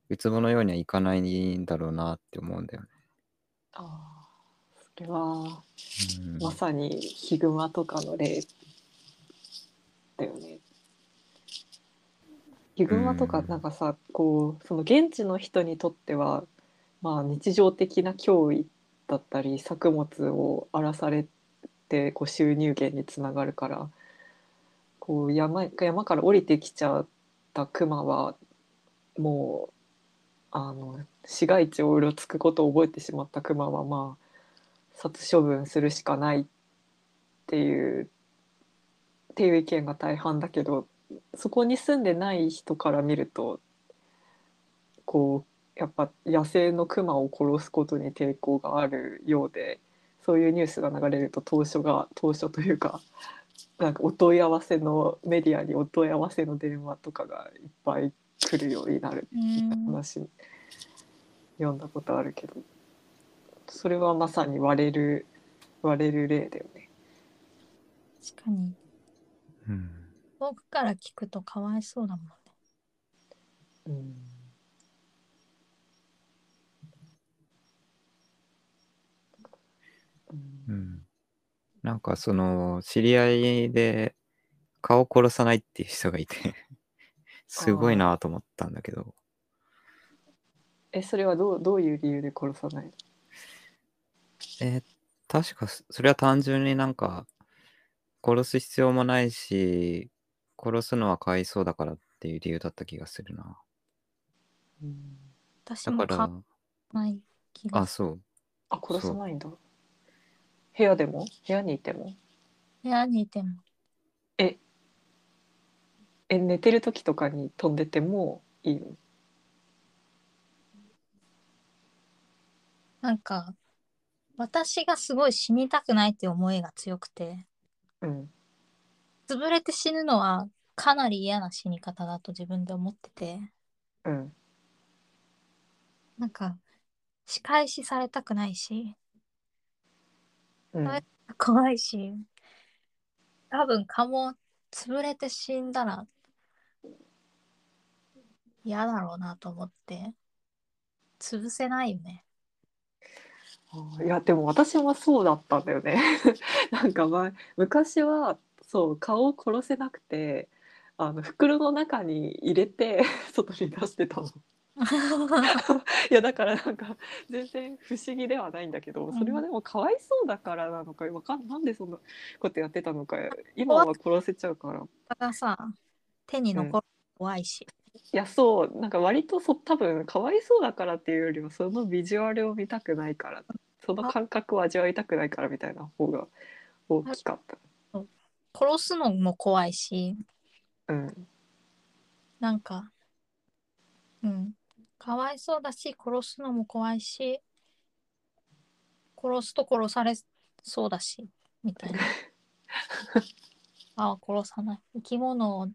うつぼのようにはいかないんだろうなって思うんだよね。ああ、それは、うん、まさにヒグマとかの例だよね。ヒグマとかなんかさ、うん、こうその現地の人にとっては、まあ、日常的な脅威だったり作物を荒らされてこう収入源につながるから、こう 山から降りてきちゃったクマはもう市街地をうろつくことを覚えてしまったクマは、まあ殺処分するしかないっていう意見が大半だけど、そこに住んでない人から見るとこうやっぱ野生のクマを殺すことに抵抗があるようで、そういうニュースが流れると当初というか、なんかお問い合わせのメディアにお問い合わせの電話とかがいっぱい来るようになるって話読んだことあるけど、それはまさに割れる例だよね。確かに、うん、遠くから聞くとかわいそうだもんね。うん。うん、なんかその知り合いで顔を殺さないっていう人がいてすごいなと思ったんだけど、それはどういう理由で殺さないの？確かそれは単純になんか殺す必要もないし殺すのはかわいそうだからっていう理由だった気がするな。うん、私も買わない気がする。あ、そう。あ、殺さないんだ。部屋にいても寝てる時とかに飛んでてもいいの？なんか私がすごい死にたくないって思いが強くて、うん、潰れて死ぬのはかなり嫌な死に方だと自分で思ってて、うん、なんか仕返しされたくないし、うん、怖いし、多分蚊も潰れて死んだら嫌だろうなと思って潰せないよね。いやでも私はそうだったんだよね。なんか昔はそう蚊を殺せなくて袋の中に入れて外に出してたの。いやだからなんか全然不思議ではないんだけど、それはでもかわいそうだからなのかなんでそんなことやってたのか。今は殺せちゃうから。だからさ手に残るの怖いし、いやそう、なんか割と多分かわいそうだからっていうよりもそのビジュアルを見たくないから、その感覚を味わいたくないからみたいな方が大きかった。殺すのも怖いし、うん、なんか、うん、かわいそうだし殺すのも怖いし、殺すと殺されそうだしみたいなああ殺さない、生き物を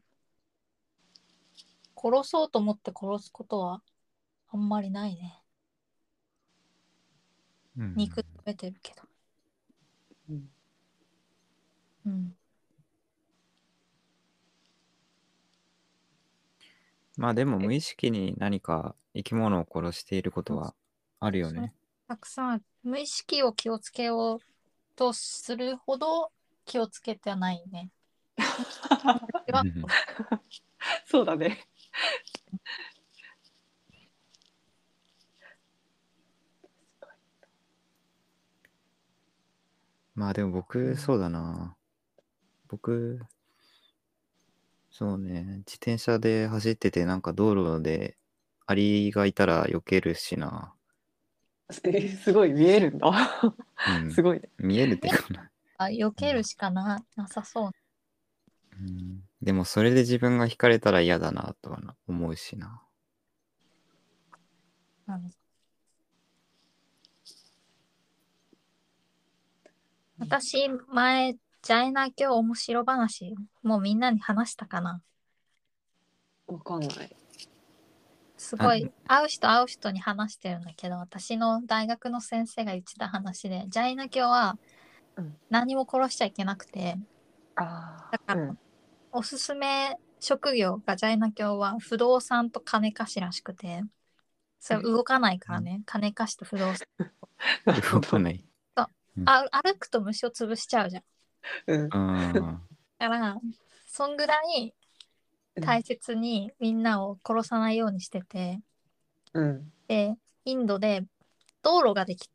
殺そうと思って殺すことはあんまりないね、うん、肉食べてるけど、うん、うん、まあでも無意識に何か生き物を殺していることはあるよね。たくさん無意識を気をつけようとするほど気をつけてはないねそうだねまあでも僕そうだな、僕そうね、自転車で走っててなんか道路でアリがいたら避けるしな。すごい見えるんだ、うん、すごい、ね、見えるってかなあ、避けるしか なさそう、うん、でもそれで自分が惹かれたら嫌だなとは思うしな、うん、私前ジャイナ今日面白話もうみんなに話したかな、わかんない、すごい会う人会う人に話してるんだけど、私の大学の先生が言ってた話で、ジャイナ教は何も殺しちゃいけなくて、あ、だから、うん、おすすめ職業がジャイナ教は不動産と金貸しらしくて、それ動かないからね、うん、金貸しと不動産動かない、うん、歩くと虫を潰しちゃうじゃん、うん、だからそんぐらい大切にみんなを殺さないようにしてて、うん、でインドで道路ができ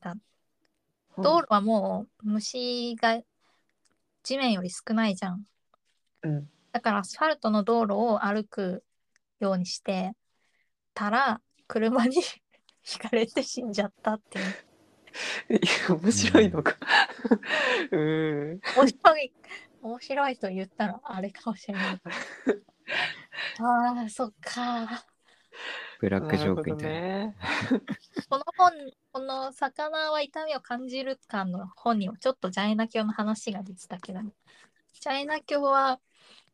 た、道路はもう虫が地面より少ないじゃん、うん、だからアスファルトの道路を歩くようにしてたら車にひかれて死んじゃったっていういや面白いのか面白いと言ったらあれかもしれないああそっか、ブラックジョークみたいな、ね、この本、この魚は痛みを感じる感の本にもちょっとジャイナ教の話が出てたけど、ジャイナ教は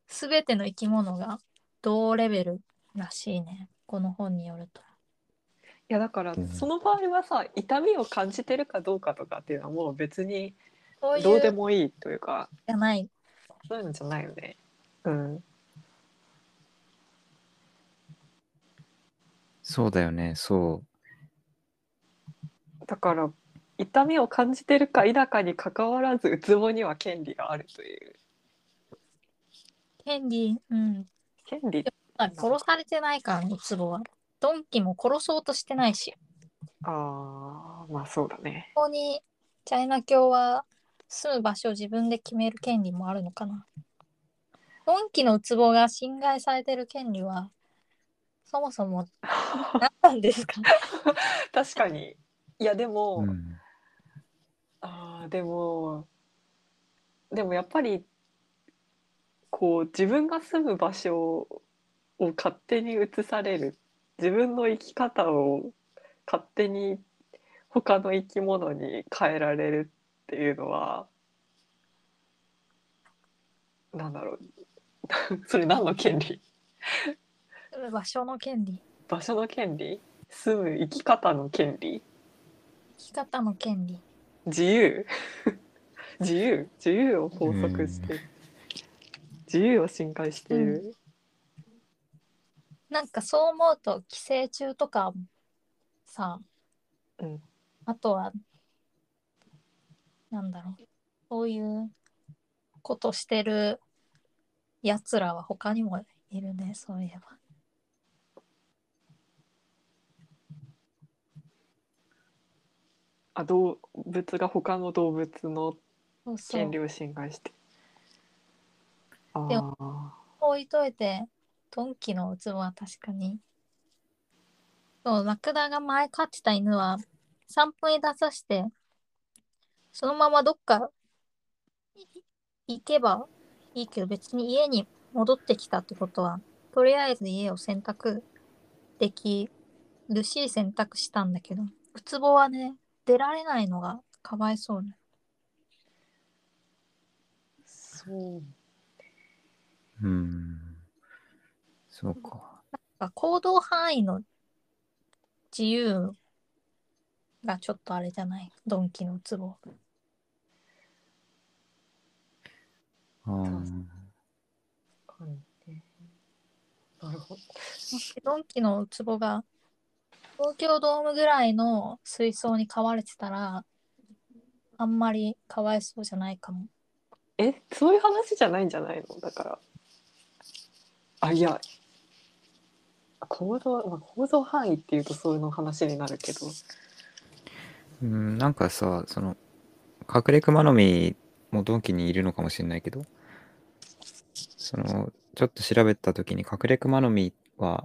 すべての生き物が同レベルらしいね、この本によると。いやだからその場合はさ、痛みを感じてるかどうかとかっていうのはもう別にどうでもいいというか、じゃない、そういうのじゃないよね、うん。そうだよね、そう。だから痛みを感じてるか否かに関わらず、ウツボには権利があるという。権利、うん。権利。殺されてないからウツボは。ドンキも殺そうとしてないし。ああ、まあそうだね。ここにチャイナ教は住む場所を自分で決める権利もあるのかな。ドンキのウツボが侵害されてる権利はそもそも何なんですか確かに。いやでも、うん、でもやっぱりこう自分が住む場所を勝手に移される、自分の生き方を勝手に他の生き物に変えられるっていうのはなんだろうそれ何の権利場所の権利、場所の権利、住む生き方の権利、生き方の権利、自由自由を拘束して、自由を侵害している、うん、なんかそう思うと寄生虫とかさ、うん、あとはなんだろう、そういうことしてるやつらは他にもいるね、そういえば。あ、動物が他の動物の権利を侵害して、そうそう、あ、でも置いといてドンキの壺は確かに。そう、ラクダが前飼ってた犬は散歩に出させて、そのままどっか行けばいいけど、別に家に戻ってきたってことは、とりあえず家を選択できるし、選択したんだけど、ウツボはね、出られないのがかわいそうね。そう。そうか。なんか行動範囲の自由がちょっとあれじゃない、ドンキのウツボ。なるほど。ドンキのウツボが東京ドームぐらいの水槽に飼われてたらあんまりかわいそうじゃないかも。え、そういう話じゃないんじゃないの？だからいや行動範囲っていうとそういうの話になるけど、なんかさ、その隠れ熊の実もドンキにいるのかもしれないけど、そのちょっと調べた時に隠れ熊の実は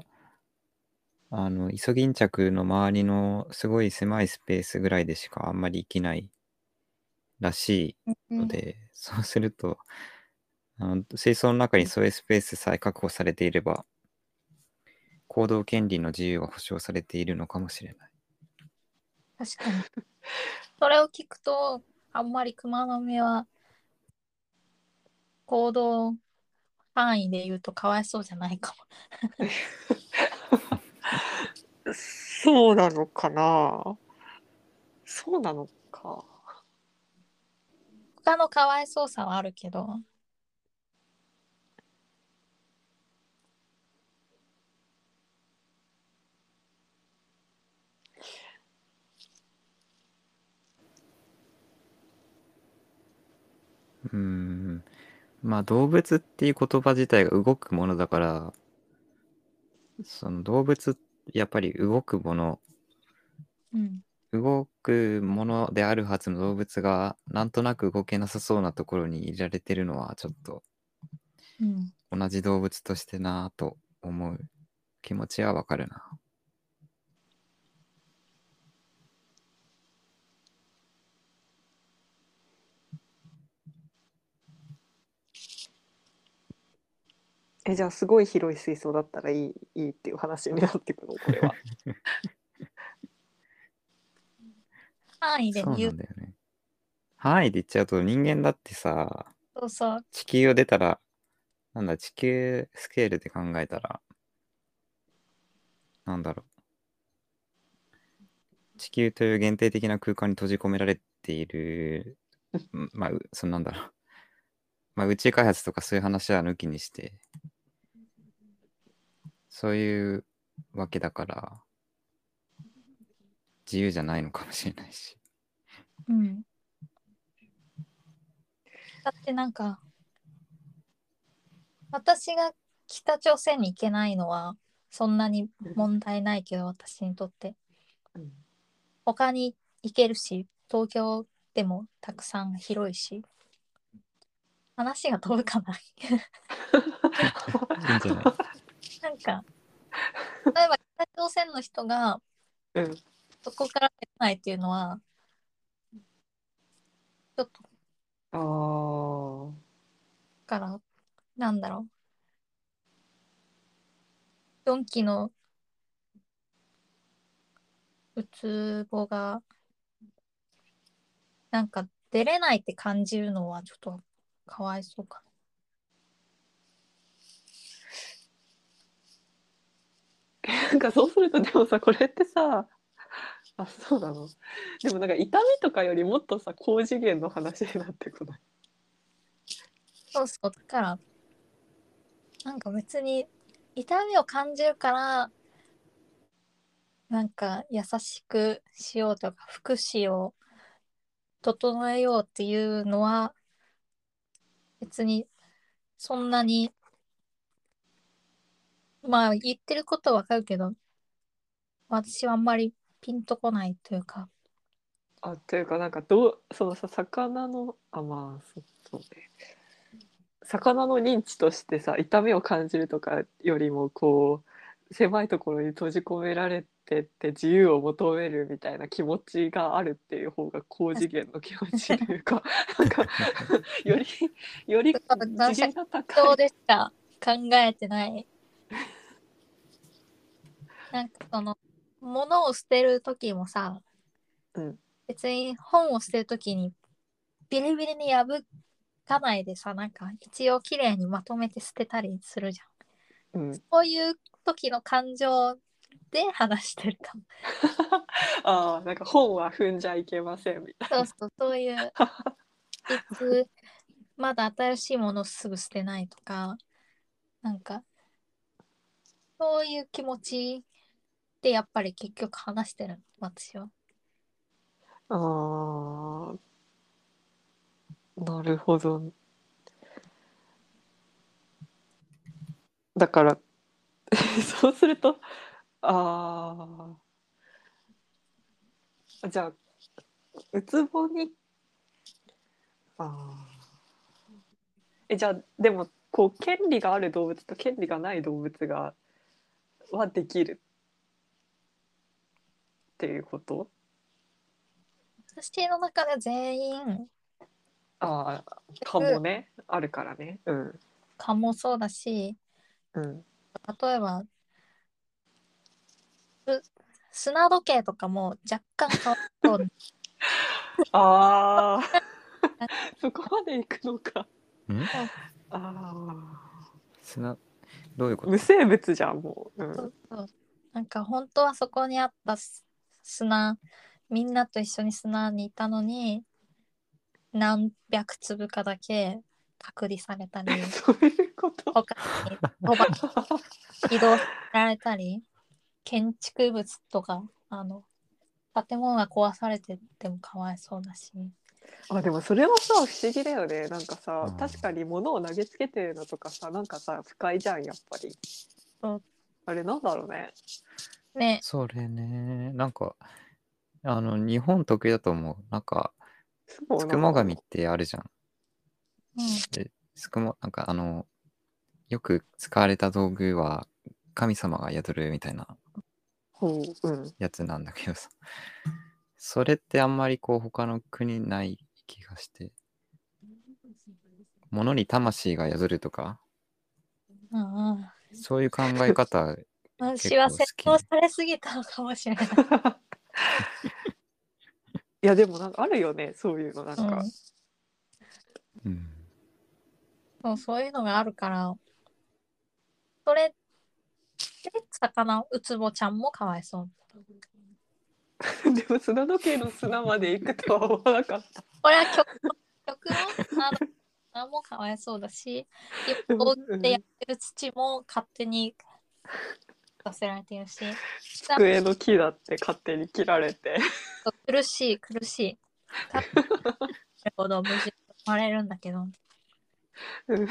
イソギンチャクの周りのすごい狭いスペースぐらいでしかあんまり生きないらしいので、そうすると水槽の中にそういうスペースさえ確保されていれば行動権利の自由は保障されているのかもしれない。確かにそれを聞くとあんまりクマノミは行動範囲で言うとかわいそうじゃないかもそうなのかな。そうなのか。他のかわいそうさはあるけど、まあ動物っていう言葉自体が動くものだから、その動物やっぱり動くもの、動くものであるはずの動物がなんとなく動けなさそうなところにいられてるのはちょっと、同じ動物としてなぁと思う気持ちはわかるな。じゃあすごい広い水槽だったらいいっていう話になってくるの、これは範囲で言う。そうなんだよね。範囲で言っちゃうと人間だってさ、そうそう、地球を出たらなんだ、地球スケールで考えたらなんだろう、地球という限定的な空間に閉じ込められているまあそのなんだろう、まあ宇宙開発とかそういう話は抜きにして。そういうわけだから自由じゃないのかもしれないし、だってなんか私が北朝鮮に行けないのはそんなに問題ないけど、私にとって他に行けるし、東京でもたくさん広いし、話が飛ぶかないいいんじゃないなんか例えば北朝鮮の人がそこから出ないっていうのはちょっとからなんだろう、ドンキのウツボがなんか出れないって感じるのはちょっとかわいそうかな。なんかそうするとでもさ、これってさ、そうなの、でもなんか痛みとかよりもっとさ高次元の話になってこない？そうそう、だからなんか別に痛みを感じるからなんか優しくしようとか福祉を整えようっていうのは別にそんなに、まあ言ってることわかるけど私はあんまりピンとこないというか、というかなんかそのさ魚のまあそうね、魚の認知としてさ、痛みを感じるとかよりもこう狭いところに閉じ込められてって自由を求めるみたいな気持ちがあるっていう方が高次元の気持ちというかなんかより次元が高い。そうでした、考えてない。なんかその物を捨てる時もさ、うん、別に本を捨てる時にビリビリに破かないでさ、なんか一応綺麗にまとめて捨てたりするじゃん、うん、そういう時の感情で話してるかも。ああ、なんか本は踏んじゃいけませんみたいな。そうそう、そういういつまだ新しいものをすぐ捨てないとか、なんかそういう気持ちでやっぱり結局話してる、私は。ああ、なるほど。だからそうすると、ああ、じゃあうつぼに、ああ、じゃあでもこう権利がある動物と権利がない動物がはできるっていうこと？私の中で全員。ああ、蚊もね、あるからね。うん。蚊もそうだし、うん、例えば砂時計とかも若干変わるそうです。ああ、そこまで行くのか。ん？ああ、どういうこと？無生物じゃん、もう。うん、そうそう、なんか本当はそこにあった砂、みんなと一緒に砂にいたのに。何百粒かだけ隔離されたり、そういうこと、他に移動されたり、建築物とか建物が壊されててもかわいそうだし。あ、でもそれはさ、不思議だよね。なんかさ、うん、確かに物を投げつけてるのとかさ、なんかさ、不快じゃん、やっぱり。そう、あれなんだろうね。ね、それね、なんか日本得意だと思う。なんかつくも神ってあるじゃん。うん、つくも、なんかよく使われた道具は神様が宿るみたいなやつなんだけどさ、うん、それってあんまりこう他の国ない気がして、物に魂が宿るとか、うん、そういう考え方結構好き。私は説教されすぎたのかもしれない。いやでもなんかあるよね、そういうの、なんか、うん、そういうのがあるから、それで魚ウツボちゃんもかわいそう。でも砂時計の砂まで行くとは思わなかった。これは曲の砂もかわいそうだし、一方でやってる土も勝手にさせられているし、机の木だって勝手に切られて、苦しいほど無事に生まれるんだけど、うん、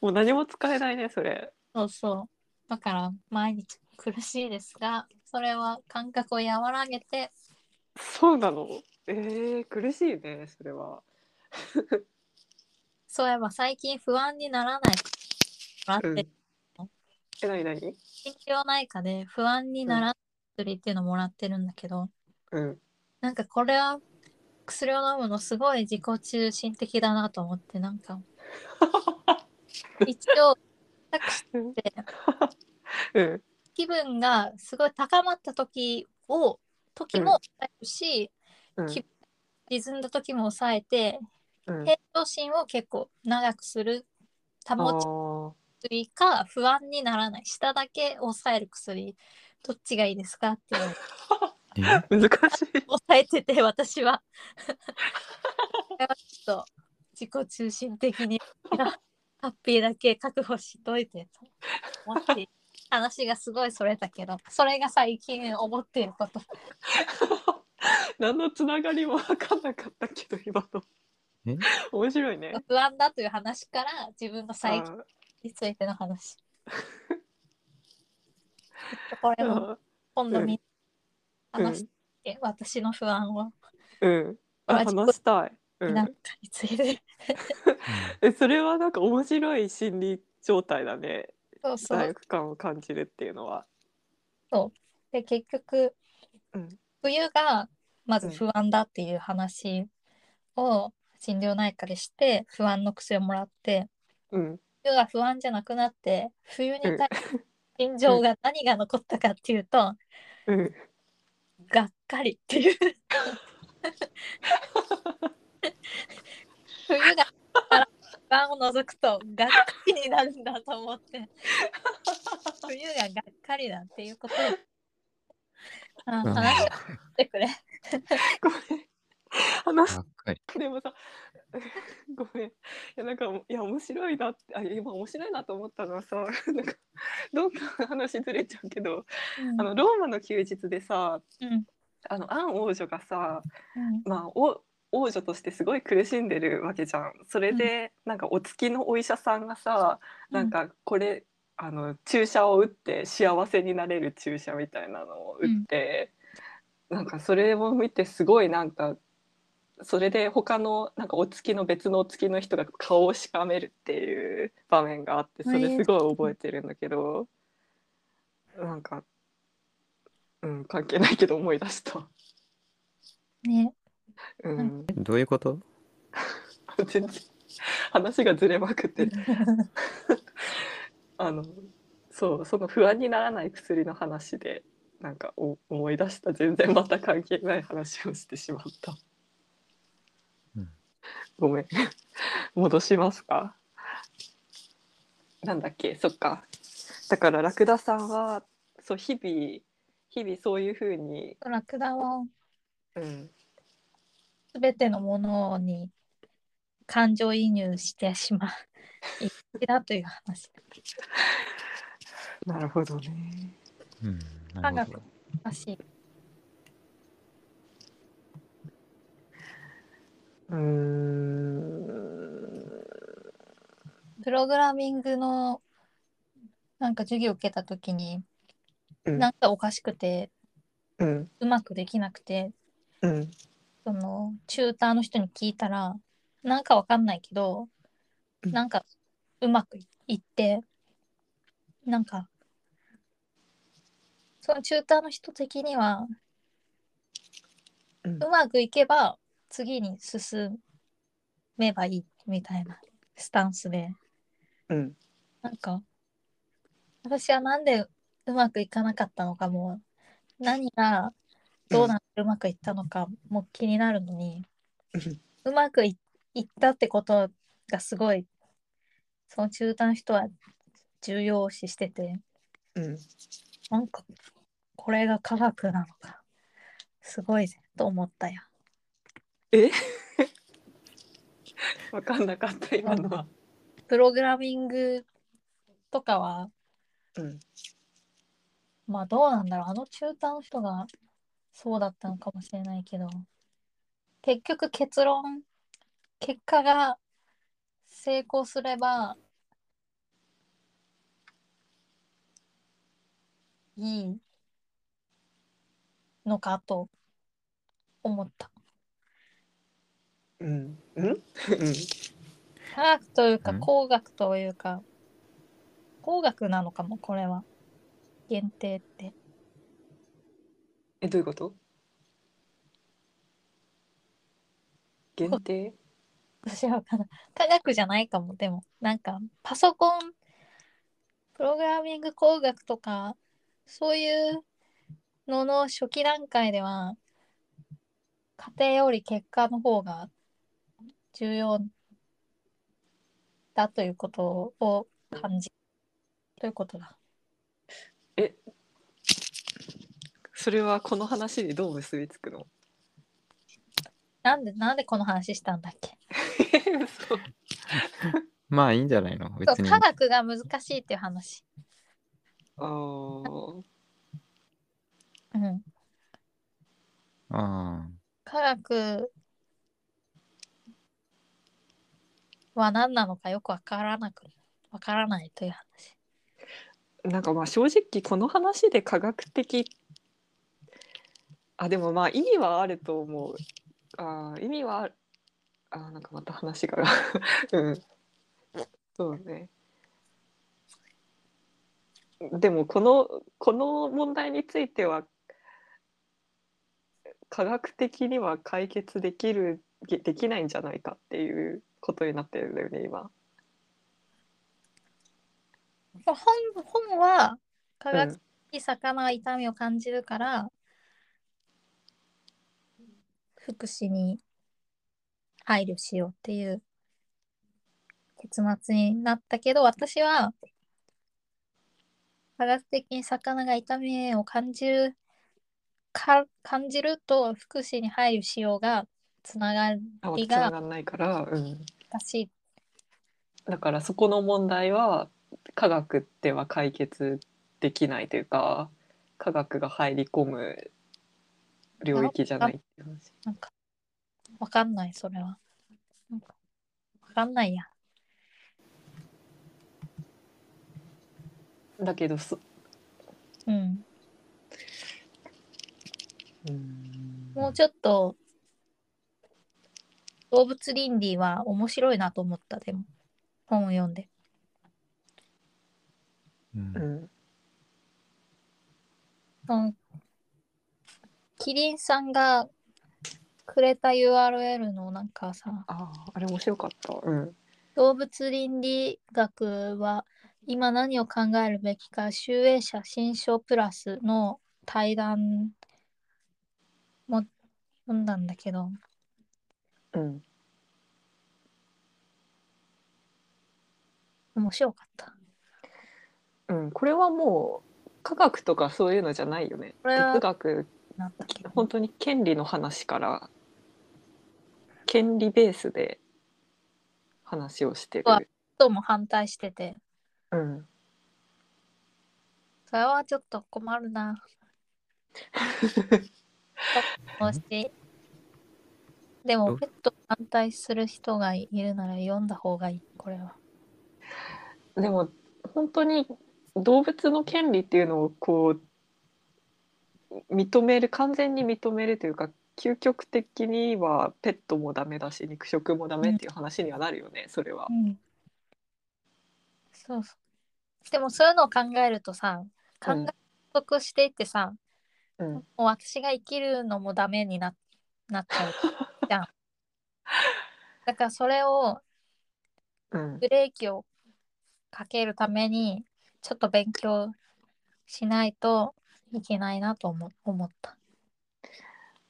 もう何も使えないね、それ。そうそう、だから毎日苦しいですが、それは感覚を和らげて。そうなの？苦しいね、それは。そういえば最近不安にならないもらってるの、うん、何心療内科で不安にならない薬っていうのもらってるんだけど、うん、なんかこれは薬を飲むのすごい自己中心的だなと思って、なんか一応タクシーって、うん、気分がすごい高まった時も抑えるし、うん、沈んだ時も抑えて、うん、平常心を結構長くする保ち薬か、不安にならない下だけ抑える薬、どっちがいいですかっていう。難しい。抑えてて、私はちょっと自己中心的にハッピーだけ確保しといてと思って話がすごいそれだけど、それが最近思っていること。何のつながりも分かんなかったけど、今の面白いね。不安だという話から自分の最近についての話。これも今度見話して、うん、私の不安を、うん、話したい、なんかについてそれはなんか面白い心理状態だね。そうそう、罪悪感を感じるっていうのは。そうで結局、うん、冬がまず不安だっていう話を心療内科でして不安の薬をもらって、うん、冬が不安じゃなくなって冬に対して心情が何が残ったかっていうと、うん、がっかりっていう冬が不安を除くとがっかりになるんだと思って冬ががっかりだっていうことを話してくれごめん話でもさごめん、いやなんかいや面白いなって、あ今面白いなと思ったのはさ、なんかどんどん話ずれちゃうけど、うん、ローマの休日でさ、うん、アン王女がさ、うん、まあ王女としてすごい苦しんでるわけじゃん。それで、うん、なんかお付きのお医者さんがさ、うん、なんかこれ注射を打って幸せになれる注射みたいなのを打って、うん、なんかそれを見てすごいなんかそれで他のなんかお付きの別のお付きの人が顔をしかめるっていう場面があって、それすごい覚えてるんだけど、なんか、うん、関係ないけど思い出したね。うん、どういうこと全然話がずれまくってそうその不安にならない薬の話でなんか思い出した。全然また関係ない話をしてしまった、うん、ごめん戻しますか。なんだっけ、そっか、だからラクダさんはそう日々そういう風にラクダはうんすべてのものに感情移入してしまうだという話なるほどね、うん、科学の話、プログラミングのなんか授業を受けたときに、うん、なんかおかしくて、うん、うまくできなくて、うん、そのチューターの人に聞いたらなんかわかんないけどなんかうまくいって、うん、なんかそのチューターの人的には、うん、うまくいけば次に進めばいいみたいなスタンスで、うん、なんか私はなんでうまくいかなかったのかも何がどうなってうまくいったのかも気になるのに、うまく いったってことがすごいその中途の人は重要視してて、うん、なんかこれが科学なのかすごいぜと思ったよ。え分かんなかった今のは。プログラミングとかは、うん、まあどうなんだろう、中途の人がそうだったのかもしれないけど、結局結果が成功すればいいのかと思った。うんうん科学というか工学というか、工学なのかもこれは限定って。どういうこと？限定？私は科学じゃないかも。でもなんかパソコンプログラミング工学とかそういうのの初期段階では過程より結果の方が重要だということを感じということだ。それはこの話にどう結びつくの？なんでこの話したんだっけそうまあいいんじゃないの別に。科学が難しいっていう話。あーうんあー科学は何なのかよくわからないという話。なんかまあ正直この話で科学的でもまあ意味はあると思う。意味はあ、なんかまた話がうん、そうね。でもこの問題については科学的には解決できないんじゃないかっていうことになってるんだよね今。本は科学的魚は痛みを感じるから、うん、福祉に配慮しようっていう結末になったけど、私は科学的に魚が痛みを感じると福祉に配慮しようがつながりがないから、うん、だからそこの問題は科学では解決できないというか、科学が入り込む領域じゃないって話。なんかわかんない、それはなんかわかんないや。だけどうん、もうちょっと動物倫理は面白いなと思った。でも本を読んで、うんうん、キリンさんがくれた URL のなんかさ、あれ面白かった、うん、動物倫理学は今何を考えるべきか、集英社新書プラスの対談も読んだんだけど、うん、面白かった。うん、これはもう科学とかそういうのじゃないよね。哲学、本当に権利の話から権利ベースで話をしてる。とも反対してて、うん、それはちょっと困るな。もしでもペット反対する人がいるなら読んだ方がいい。これはでも本当に動物の権利っていうのをこう認める、完全に認めるというか、究極的にはペットもダメだし肉食もダメっていう話にはなるよね、うん、それは、うん、そうそう。でもそういうのを考えるとさ、考え得していってさ、うん、もう私が生きるのもダメになっちゃうじゃん。だからそれをブレーキをかけるためにちょっと勉強しないといけないなと思った。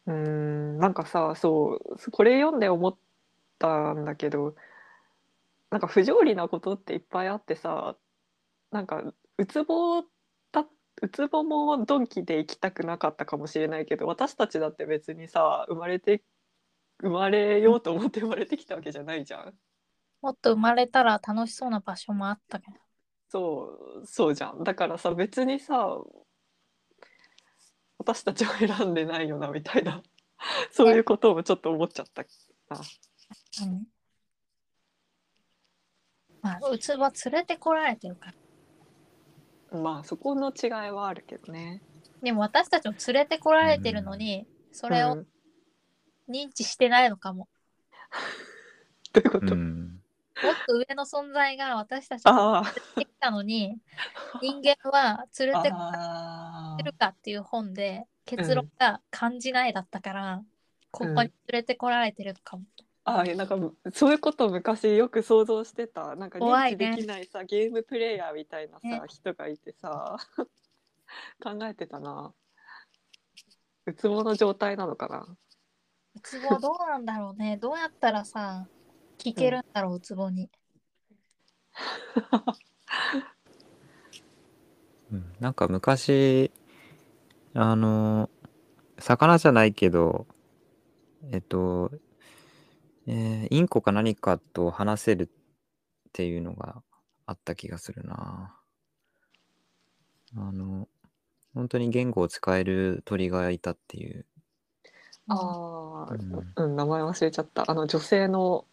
なんかさ、そうこれ読んで思ったんだけど、なんか不条理なことっていっぱいあってさ、なんかうつぼもドンキで行きたくなかったかもしれないけど、私たちだって別にさ生まれようと思って生まれてきたわけじゃないじゃん。もっと生まれたら楽しそうな場所もあったけど。そうじゃん。だからさ別にさ私たちは選んでないよなみたいなそういうことをちょっと思っちゃったな。うん、まあうつぼ連れてこられてるから。まあそこの違いはあるけどね。でも私たちも連れてこられてるのに、うん、それを認知してないのかも。どういうこと？うん、もっと上の存在が私たちを連れてきたのに人間は連れてこられてるかっていう本で結論が感じないだったから、うん、ここに連れてこられてるのかも。なんかそういうこと昔よく想像してた。なんか認知できないさ、ね、ゲームプレイヤーみたいなさ、ね、人がいてさ考えてたな。うつぼの状態なのかな。うつぼどうなんだろうね。どうやったらさ聞けるんだろう、うん、うつぼに。なんか昔魚じゃないけどインコか何かと話せるっていうのがあった気がするな。本当に言語を使える鳥がいたっていう。うん、名前忘れちゃった。女性の、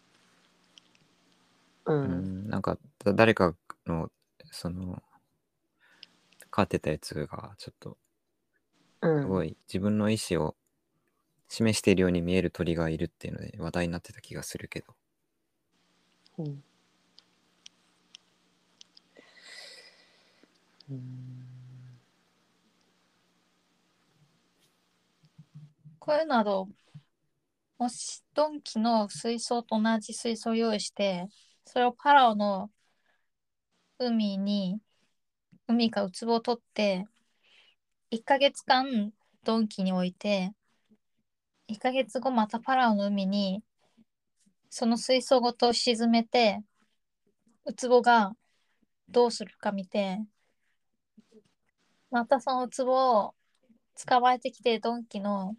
なんか誰かの飼ってたやつがちょっとすごい自分の意思を示しているように見える鳥がいるっていうので話題になってた気がするけど、うん、声などもし鈍器の水槽と同じ水槽を用意してそれをパラオの海か壺を取って1ヶ月間鈍器に置いて1ヶ月後またパラオの海にその水槽ごと沈めて壺がどうするか見て、またその壺を捕まえてきて鈍器の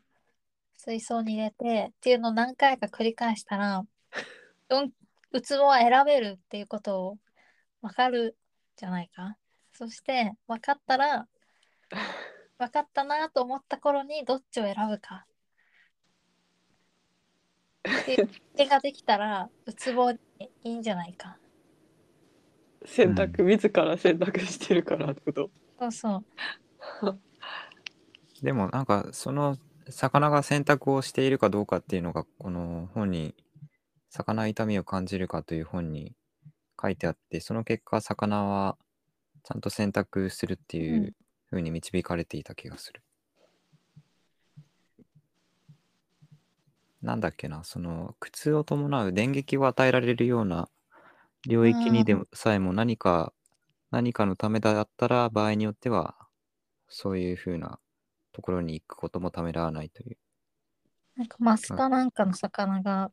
水槽に入れてっていうのを何回か繰り返したら壺は選べるっていうことを分かるじゃないか。そして分かったなと思った頃にどっちを選ぶか手ができたらうつぼいいんじゃないか。選択、自ら選択してるからってこと。そうそうでもなんかその魚が選択をしているかどうかっていうのがこの本に魚痛みを感じるかという本に書いてあって、その結果魚はちゃんと選択するっていう風に導かれていた気がする、なんだっけな、その苦痛を伴う電撃を与えられるような領域にでさえも何かのためだったら場合によってはそういう風なところに行くこともためらわないという。なんかマスカなんかの魚が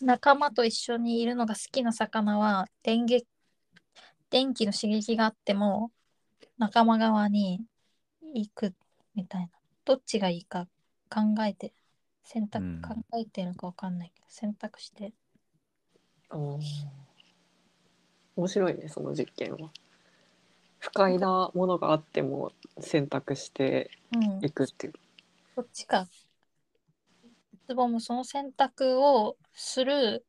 仲間と一緒にいるのが好きな魚は電気の刺激があっても仲間側に行くみたいな、どっちがいいか考えてるのか分かんないけど選択して。面白いねその実験は。不快なものがあっても選択していくっていう、こっちかつぼもその選択をする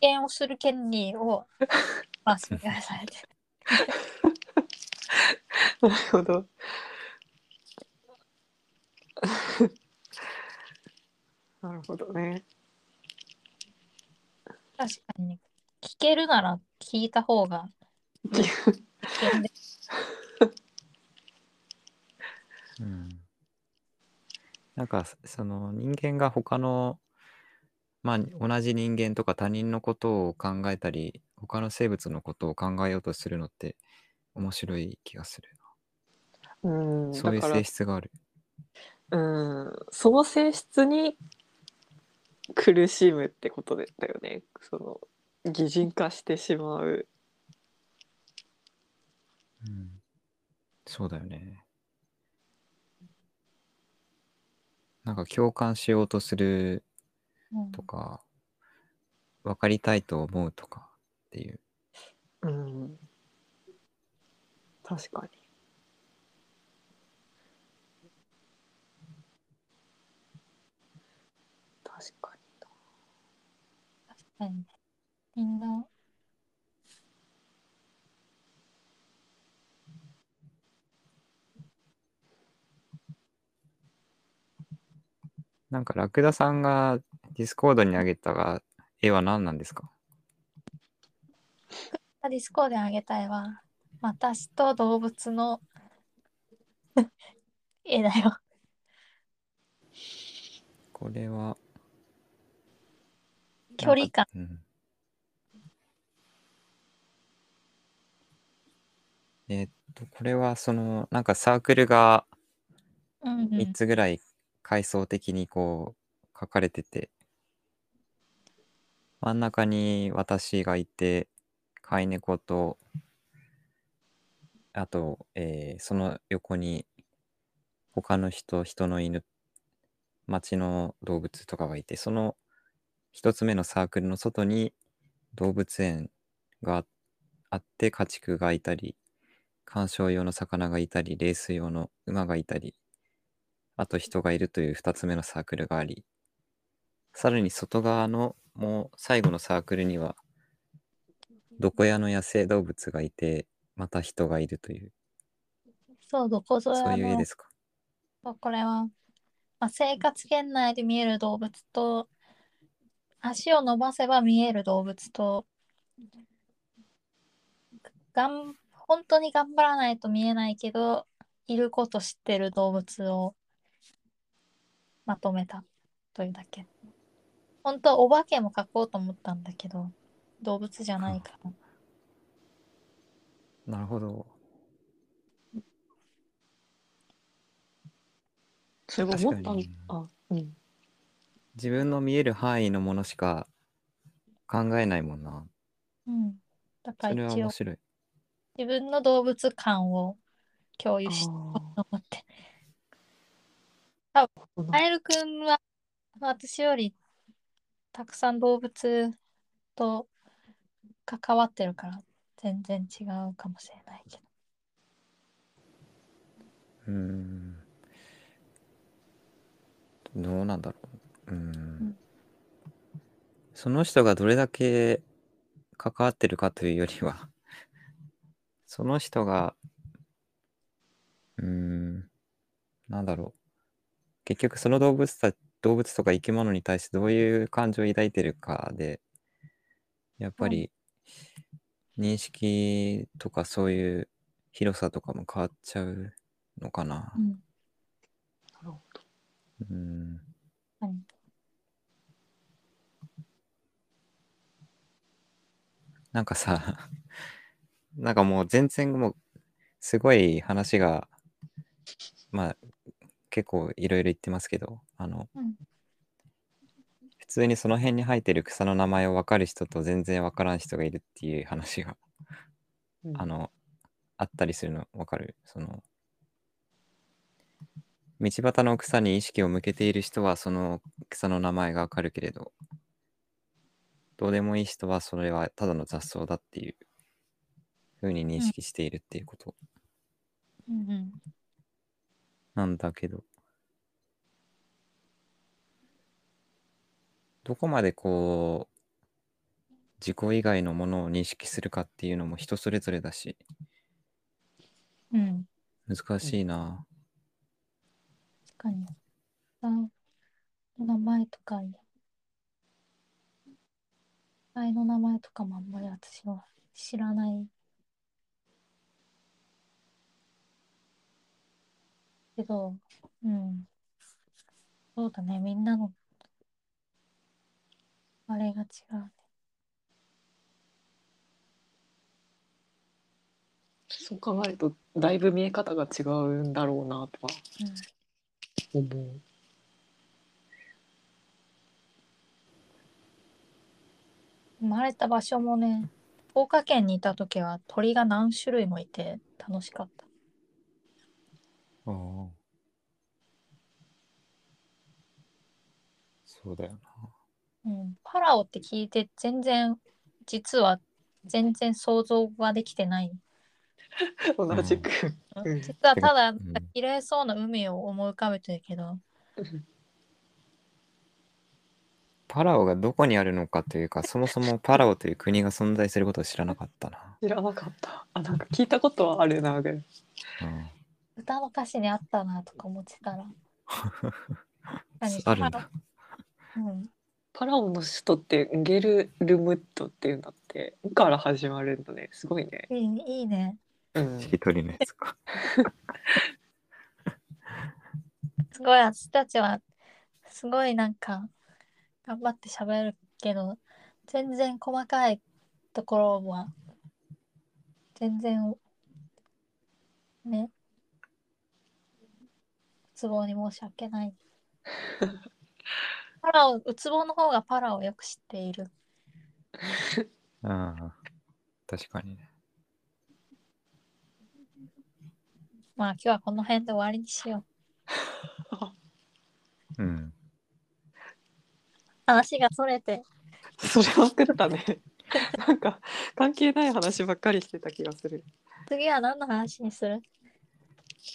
実験をする権利をまあすみませんなるほどなるほどね。確かに、ね、聞けるなら聞いた方が危険で、なんかその人間が他の、まあ、同じ人間とか他人のことを考えたり他の生物のことを考えようとするのって面白い気がするな。そういう性質がある。その性質に苦しむってことだよね。その擬人化してしまう、そうだよね。なんか共感しようとするとか、分かりたいと思うとかっていう、確かに。みんななんかラクダさんがディスコードにあげた絵は何なんですか？ディスコードにあげた絵は私と動物の絵だよ。これは距離感、これはそのなんかサークルが3つぐらい階層的にこう書かれてて、真ん中に私がいて飼い猫とあと、その横に他の人の犬、町の動物とかがいて、その一つ目のサークルの外に動物園があって家畜がいたり観賞用の魚がいたりレース用の馬がいたりあと人がいるという二つ目のサークルがあり、さらに外側のもう最後のサークルにはどこやの野生動物がいてまた人がいるという。そういう絵ですか？これはまあ、生活圏内で見える動物と、足を伸ばせば見える動物と、本当に頑張らないと見えないけどいること知ってる動物をまとめたというだけ。本当はお化けも描こうと思ったんだけど動物じゃないから、うん、なるほど。それは思ったあ、うん、自分の見える範囲のものしか考えないもんな。うん。だから一応それは面白い。自分の動物観を共有して思って。多分カエルくんは私よりたくさん動物と関わってるから全然違うかもしれないけど。どうなんだろう。うん。その人がどれだけ関わってるかというよりはその人がなんだろう、結局その動物とか生き物に対してどういう感情を抱いてるかでやっぱり認識とかそういう広さとかも変わっちゃうのかな。うん、なるほど。うん、はい、なんかさなんかもう全然もうすごい話がまあ結構いろいろ言ってますけどうん、普通にその辺に生えてる草の名前を分かる人と全然分からん人がいるっていう話が、うん、あったりするの分かる。その道端の草に意識を向けている人はその草の名前が分かるけれどどうでもいい人はそれはただの雑草だっていうふうに認識しているっていうことなんだけど、どこまでこう自己以外のものを認識するかっていうのも人それぞれだし、うん、難しいな。確かに名前とか愛の名前とかもあんまり私は知らないけど、うん、そうだね、みんなのあれが違うね。そう考えるとだいぶ見え方が違うんだろうなとは思う、うん、生まれた場所もね、福岡県にいた時は鳥が何種類もいて楽しかった。ああ、そうだよな。うん、パラオって聞いて全然実は全然想像ができてない。同じく。実はただ綺麗そうな海を思い浮かべてるけど。パラオがどこにあるのかというか、そもそもパラオという国が存在することを知らなかったな。知らなかった。あ、なんか聞いたことはあるな、うん、歌の歌詞にあったなとか思ってたら。あるんだ、うん。パラオの首都ってゲルルムットっていうんだって、うから始まるんだね。すごいね。いいね。うん。一人のやつか。すごい、私たちはすごいなんか。頑張って喋るけど全然細かいところは全然ね、ウツボに申し訳ないパラオ、ウツボの方がパラオよく知っているああ確かにね。まあ今日はこの辺で終わりにしよううん話がそれてそれまくったねなんか関係ない話ばっかりしてた気がする。次は何の話にする？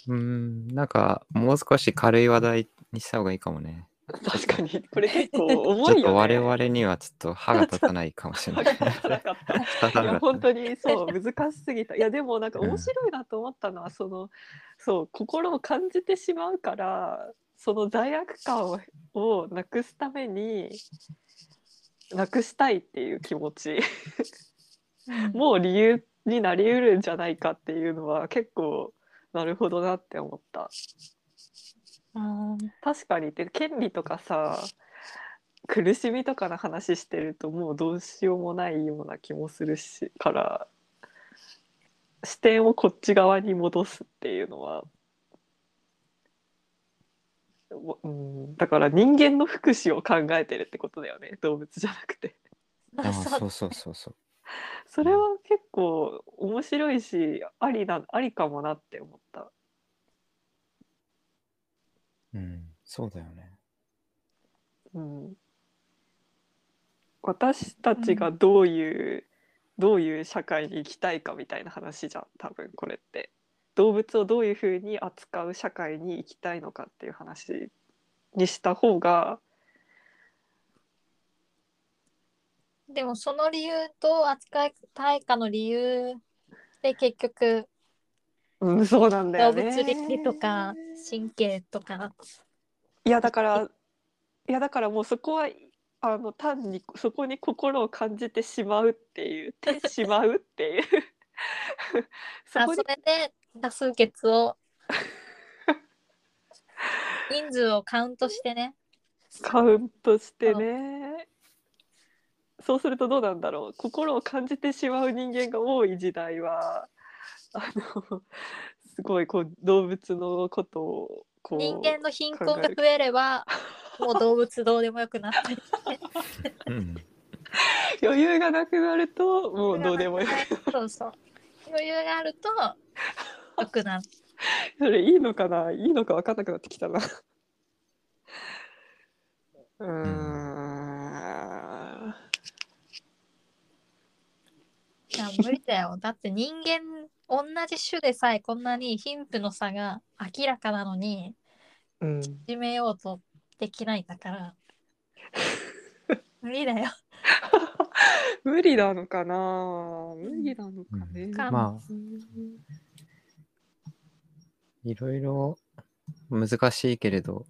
なんかもう少し軽い話題にした方がいいかもね。確かにこれ結構重いよね。ちょっと我々にはちょっと歯が立たないかもしれない。歯が立たなかった。いや本当にそう難しすぎた。いやでもなんか面白いなと思ったのは、そのそう心を感じてしまうから、その罪悪感をなくすためになくしたいっていう気持ちもう理由になりうるんじゃないかっていうのは結構なるほどなって思った。確かに。で権利とかさ苦しみとかの話してるともうどうしようもないような気もするしから、視点をこっち側に戻すっていうのは、うん、だから人間の福祉を考えてるってことだよね、動物じゃなくて。あそうそうそうそう。それは結構面白いし、ありかもなって思った。うん、そうだよね、うん、私たちがどういう社会に生きたいかみたいな話じゃん、多分これって動物をどういうふうに扱う社会に生きたいのかっていう話にした方が。でもその理由と扱いたいかの理由で結局うん、そうなんだよね。動物倫理とか神経とか。いやだからもうそこは単にそこに心を感じてしまうっていうしまうっていうそこにそれで多数決を人数をカウントしてね。そうするとどうなんだろう、心を感じてしまう人間が多い時代はすごいこう動物のことをこう人間の貧困が増えればもう動物どうでもよくなったりして、うん、余裕がなくなるともうどうでもよくなる。そうそう、余裕があるとよくなる。それいいのかな、いいのか分かんなくなってきたな。いや無理だよ、だって人間同じ種でさえこんなに貧富の差が明らかなのに、うん、縮めようとできないんだから無理だよ無理なのかな、無理なのかね、うん、まあいろいろ難しいけれど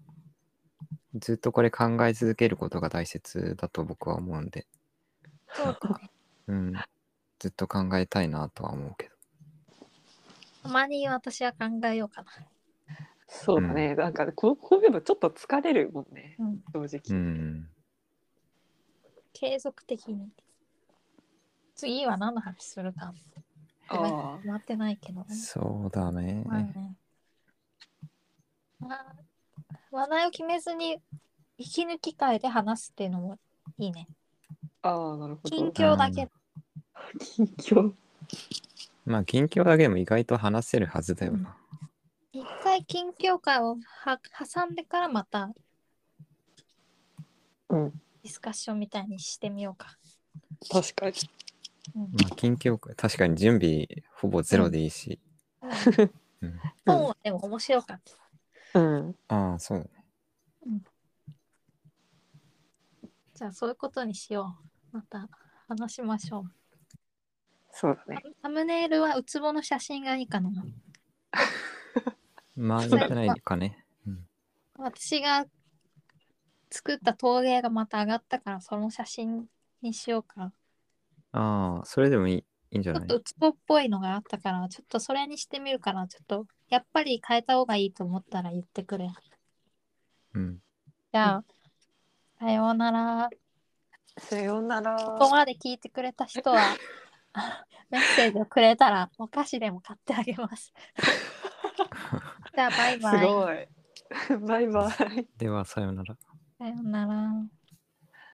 ずっとこれ考え続けることが大切だと僕は思うんで、そうだねうん、ずっと考えたいなとは思うけど、たまに私は考えようかな。そうだね、うん、なんかこういうのちょっと疲れるもんね、うん、正直、うん、継続的に。次は何の話するか待ってないけどね。そうだね、話題を決めずに息抜き会で話すっていうのもいいね。なるほど。近況だけ、うん、近況まあ近況だけでも意外と話せるはずだよな。一回近況会を挟んでからまたディスカッションみたいにしてみようか。確かに、うんまあ、近況会確かに準備ほぼゼロでいいし、うんうん、本はでも面白かった、うん、そうだね、うん、じゃあそういうことにしよう。また話しましょう。そうだね、サムネイルはウツボの写真がいいかなまあいいんじゃないかね、うん、私が作った陶芸がまた上がったからその写真にしようか。それでもいいんじゃない。ちょっとウツボっぽいのがあったからちょっとそれにしてみるから、ちょっとやっぱり変えた方がいいと思ったら言ってくれ、うん、じゃあ、うん、さようなら。さようなら。ここまで聞いてくれた人はメッセージをくれたらお菓子でも買ってあげますじゃあバイバイ。すごいバイバイ。ではさようなら。さようなら。